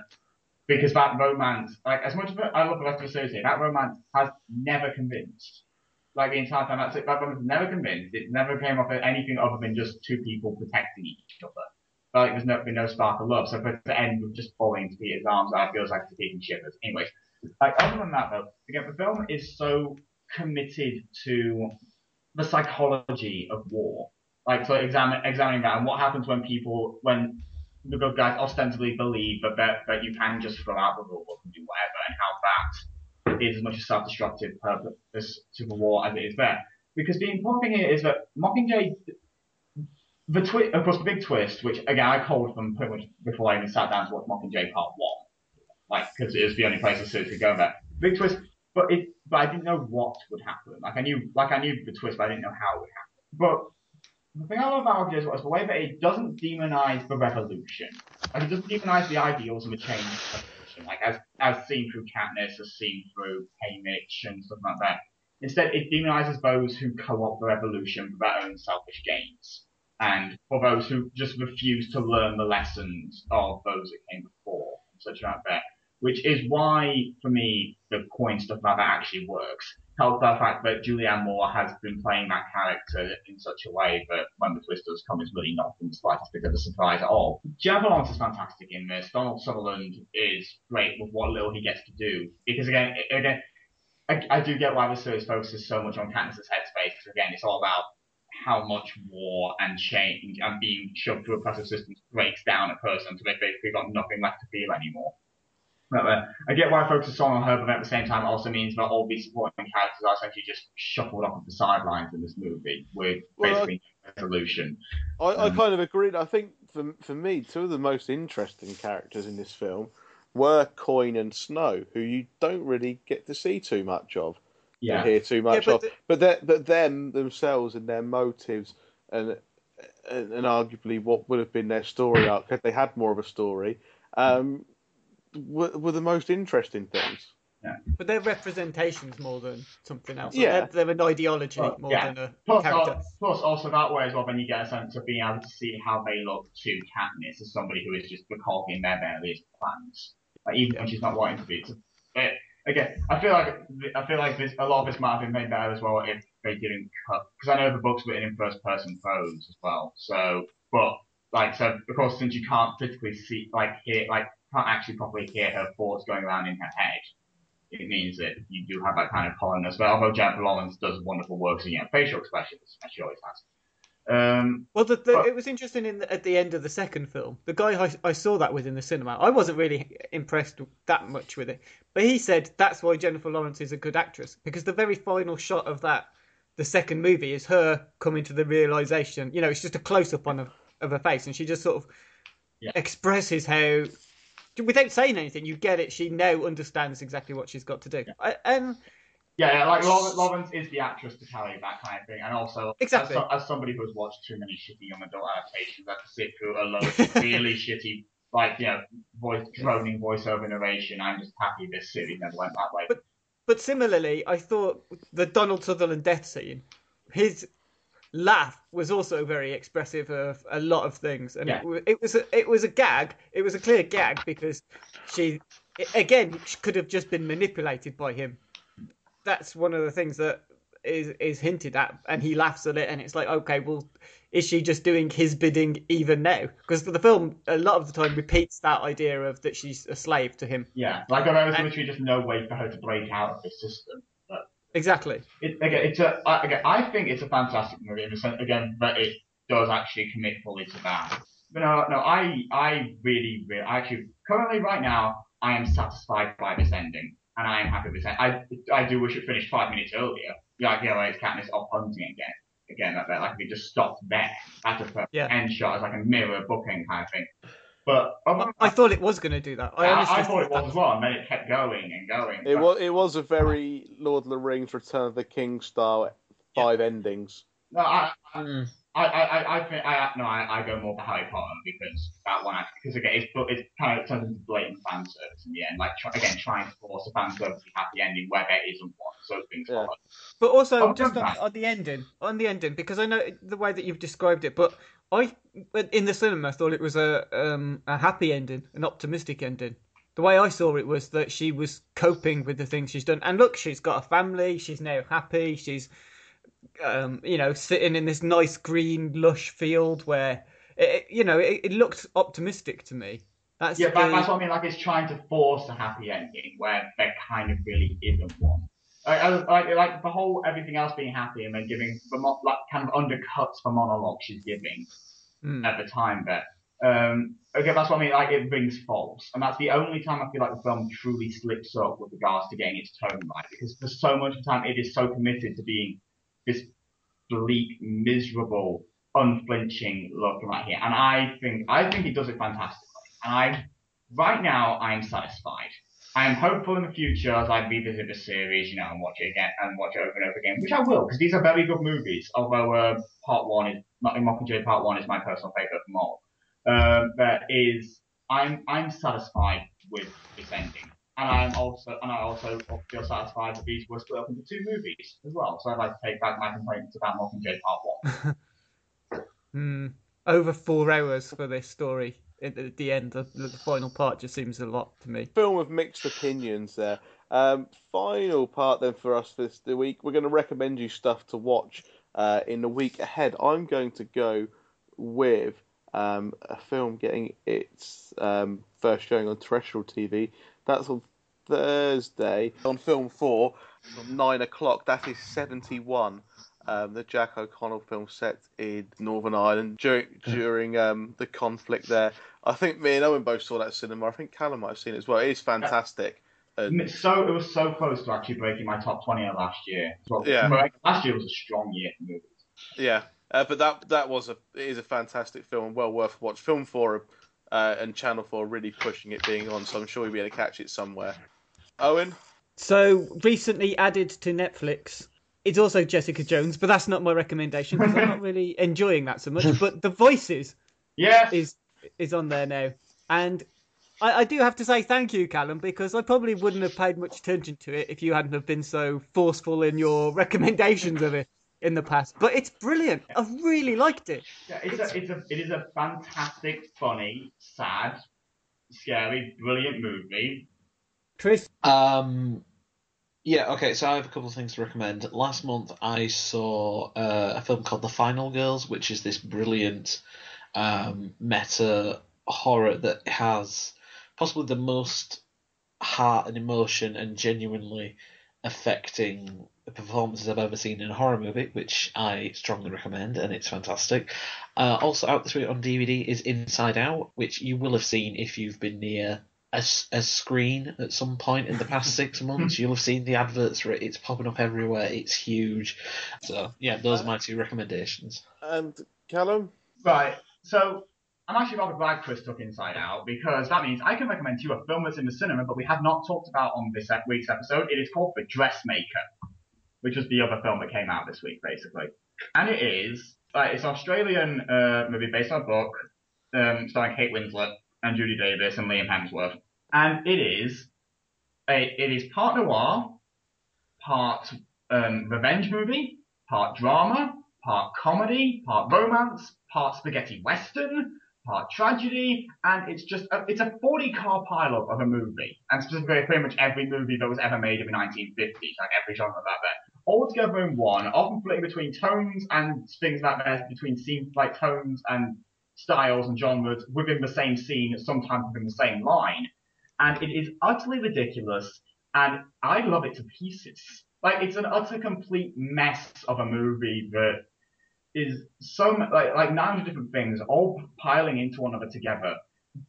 Because that romance, as much as I love the rest of the series here, that romance has never convinced. The entire time, that's it. That romance never convinced. It never came off anything other than just two people protecting each other. There's been no spark of love. So for it to end with just falling into Peter's arms, that feels like it's taking shivers. Anyways. Other than that, though, again, the film is so committed to the psychology of war. Examining that and what happens when the good guys ostensibly believe that you can just throw out the rule and do whatever, and how that is as much a self-destructive purpose to the war as it is there. Because the important thing here is that Mockingjay, the big twist, which, again, I called from pretty much before I even sat down to watch Mockingjay Part 1. Because it was the only place the series could go there. Big twist, but I didn't know what would happen. I knew the twist, but I didn't know how it would happen. But the thing I love about it is the way that it doesn't demonize the revolution. It doesn't demonize the ideals of a change revolution, as seen through Katniss, as seen through Haymitch and stuff like that. Instead, it demonizes those who co-opt the revolution for their own selfish gains. and for those who just refuse to learn the lessons of those that came before, such like that. Which is why, for me, the coin stuff like that actually works. Helped by the fact that Julianne Moore has been playing that character in such a way that when the twist does come, it's really not the slightest bit of a surprise at all. Jennifer Lawrence is fantastic in this. Donald Sutherland is great with what little he gets to do. Because again, I do get why the series focuses so much on Katniss's headspace, because again, it's all about how much war and change and being shoved through oppressive systems breaks down a person to make they've got nothing left to feel anymore. But I get why I focus on her, but at the same time it also means that all these supporting characters are essentially just shuffled off of the sidelines in this movie with basically no resolution. I kind of agreed. I think for me, two of the most interesting characters in this film were Coin and Snow, who you don't really get to see too much of. Yeah. Hear too much of. But them themselves and their motives and arguably what would have been their story arc if they had more of a story, were the most interesting things. Yeah. But they're representations more than something else. Yeah. They're an ideology more than a character. Plus, also that way as well, when you get a sense of being able to see how they look to Katniss as somebody who is just recalling their various plans, like, even when she's not wanting to be. Again, I feel like this, a lot of this might have been made better as well if they didn't cut, because I know the book's written in first-person prose as well. So, of course, since you can't physically see, can't actually properly hear her thoughts going around in her head, it means that you do have that kind of pollen as well. Although Jennifer Lawrence does wonderful work in facial expressions, as she always has. It was interesting at the end of the second film. The guy I saw that with in the cinema, I wasn't really impressed that much with it, but he said that's why Jennifer Lawrence is a good actress, because the very final shot of the second movie is her coming to the realisation. You know, it's just a close-up on of her face, and she just sort of expresses how, without saying anything, you get it. She now understands exactly what she's got to do. Lawrence is the actress to carry that kind of thing, and also exactly as somebody who's watched too many shitty young adult adaptations, I have to sit through a lot of really shitty, droning voiceover narration. I'm just happy this series never went that way. But similarly, I thought the Donald Sutherland death scene, his laugh was also very expressive of a lot of things, and it was a gag. It was a clear gag because she could have just been manipulated by him. That's one of the things that is hinted at, and he laughs at it, and it's like, okay, well, is she just doing his bidding even now? Because the film, a lot of the time, repeats that idea of that she's a slave to him. Yeah, there was literally just no way for her to break out of this system. But exactly. I think it's a fantastic movie, in the sense, again, that it does actually commit fully to that. But currently, right now, I am satisfied by this ending. And I am happy with that. I do wish it finished 5 minutes earlier. It's Katniss off hunting again, like that. Like if it just stopped there, that's a perfect end shot. It's like a mirror booking kind of thing. But I thought it was going to do that. I thought it was as well, and then it kept going and going. It was a very Lord of the Rings, Return of the King style five endings. No, I go more for Harry Potter because that one, because again, it's kind of turns into blatant fan service in the end. Trying to force a fan service happy ending where there isn't one. So things follow. But also, just on the ending, because I know the way that you've described it, but I, in the cinema, thought it was a happy ending, an optimistic ending. The way I saw it was that she was coping with the things she's done, and look, she's got a family. She's now happy. She's sitting in this nice green lush field where it looked optimistic to me. That's what I mean. Like it's trying to force a happy ending where there kind of really isn't one. Like the whole everything else being happy and then giving kind of undercuts the monologue she's giving at the time. But that's what I mean. Like it rings false, and that's the only time I feel like the film truly slips up with regards to getting its tone right, because for so much of the time it is so committed to being this bleak, miserable, unflinching look right here. And I think he does it fantastically. And right now I'm satisfied. I am hopeful in the future as I revisit the series, and watch it again and watch it over and over again, which I will, because these are very good movies. Although Mockingjay Part 1 is my personal favourite from all. I'm satisfied with this ending. And I also feel satisfied that these were split up into two movies as well. So I'd like to take back my complaints about Mockingjay Part 1. Over 4 hours for this story. At the end, the final part just seems a lot to me. Film of mixed opinions there. Final part then for us this the week. We're going to recommend you stuff to watch in the week ahead. I'm going to go with a film getting its first showing on terrestrial TV. That's on Thursday on Film 4 from 9 o'clock. That is 71. The Jack O'Connell film set in Northern Ireland during the conflict there. I think me and Owen both saw that cinema. I think Callum might have seen it as well. It is fantastic. It was so close to actually breaking my top 20 of last year. Well, yeah. Last year was a strong year for movies. Yeah, but it is a fantastic film, well worth a watch. Film 4 and Channel 4 are really pushing it being on, so I'm sure you'll be able to catch it somewhere. Owen? So, recently added to Netflix... It's also Jessica Jones, but that's not my recommendation because I'm not really enjoying that so much. But The Voices is on there now. And I do have to say thank you, Callum, because I probably wouldn't have paid much attention to it if you hadn't have been so forceful in your recommendations of it in the past. But it's brilliant. I really liked it. Yeah, it is a fantastic, funny, sad, scary, brilliant movie. Chris? Yeah, okay, so I have a couple of things to recommend. Last month I saw a film called The Final Girls, which is this brilliant meta horror that has possibly the most heart and emotion and genuinely affecting performances I've ever seen in a horror movie, which I strongly recommend, and it's fantastic. Also out this week on DVD is Inside Out, which you will have seen if you've been near... a screen at some point in the past 6 months. You'll have seen the adverts for it. It's popping up everywhere. It's huge. So, yeah, those are my two recommendations. And Callum? Right, so I'm actually rather glad Chris took Inside Out because that means I can recommend to you a film that's in the cinema but we have not talked about on this week's episode. It is called The Dressmaker, which was the other film that came out this week, basically. And it is, it's an Australian movie based on a book starring Kate Winslet and Judy Davis and Liam Hemsworth. And it is part noir, part revenge movie, part drama, part comedy, part romance, part spaghetti western, part tragedy, and it's a 40-car pileup of a movie, and specifically pretty much every movie that was ever made in the 1950s, like every genre of that there, all together in one, often flitting between tones and things like that, between scenes like tones and styles and genres within the same scene, sometimes within the same line. And it is utterly ridiculous, and I love it to pieces. Like, it's an utter complete mess of a movie that is like 900 different things all piling into one another together,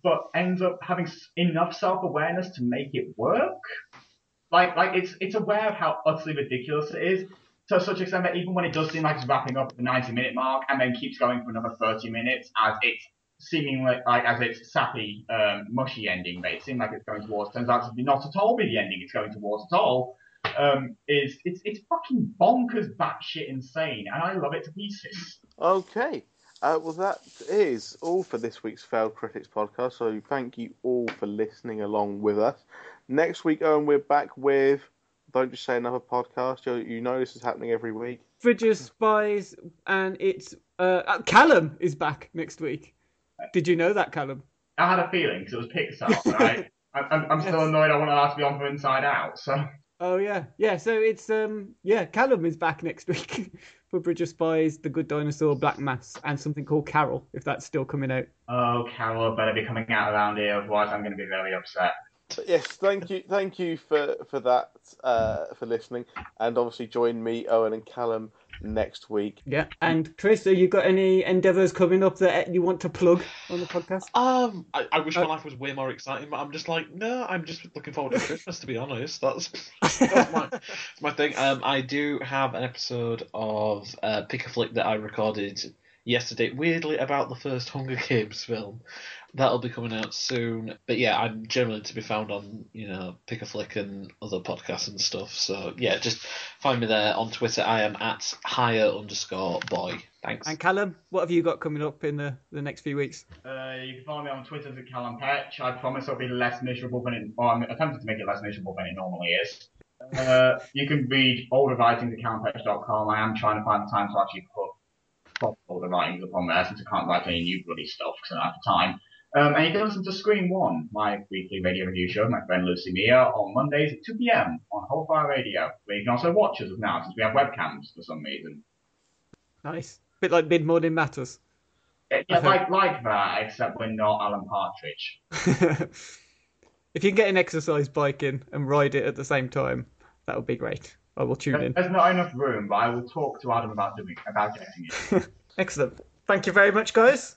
but ends up having enough self-awareness to make it work. Like it's aware of how utterly ridiculous it is, to such extent that even when it does seem like it's wrapping up at the 90-minute mark and then keeps going for another 30 minutes as it's seemingly like as its sappy, mushy ending, but it seems like it's going towards, turns out to be not at all be the ending it's going towards at all. It's fucking bonkers, batshit insane, and I love it to pieces. Okay, well that is all for this week's Failed Critics podcast. So thank you all for listening along with us. Next week, Owen, we're back with. Don't just say another podcast. You know this is happening every week. Fridges, Spies, and it's... Callum is back next week. Did you know that, Callum? I had a feeling, because it was Pixar, right? I'm still annoyed I wasn't allowed to be on for Inside Out, so... Oh, yeah. Yeah, so it's... Callum is back next week for Bridges, Spies, The Good Dinosaur, Black Mass, and something called Carol, if that's still coming out. Oh, Carol better be coming out around here, otherwise I'm going to be very upset. But yes, thank you for that, for listening, and obviously join me, Owen and Callum next week. Yeah, and Chris, have you got any endeavours coming up that you want to plug on the podcast? I wish my life was way more exciting, but I'm just like, no, I'm just looking forward to Christmas, to be honest. That's my thing. I do have an episode of Pick a Flick that I recorded yesterday, weirdly about the first Hunger Games film. That'll be coming out soon. But yeah, I'm generally to be found on, Pick a Flick and other podcasts and stuff. So yeah, just find me there on Twitter. I am at higher_boy. Thanks. And Callum, what have you got coming up in the next few weeks? You can follow me on Twitter at Callum Petch. I promise I'll be less miserable than it... Well, I'm attempting to make it less miserable than it normally is. You can read all the writings at CallumPetch.com. I am trying to find the time to actually put pop older writings up on there since I can't write any new bloody stuff because I don't have the time. And you can listen to Screen One, my weekly radio review show with my friend Lucy Mia on Mondays at 2 PM on Whole Fire Radio, where you can also watch us now since we have webcams for some reason. Nice. A bit like Mid Morning Matters. Yeah, like that, except we're not Alan Partridge. If you can get an exercise bike in and ride it at the same time, that would be great. I will tune in. There's not enough room, but I will talk to Adam about getting it. Excellent. Thank you very much, guys.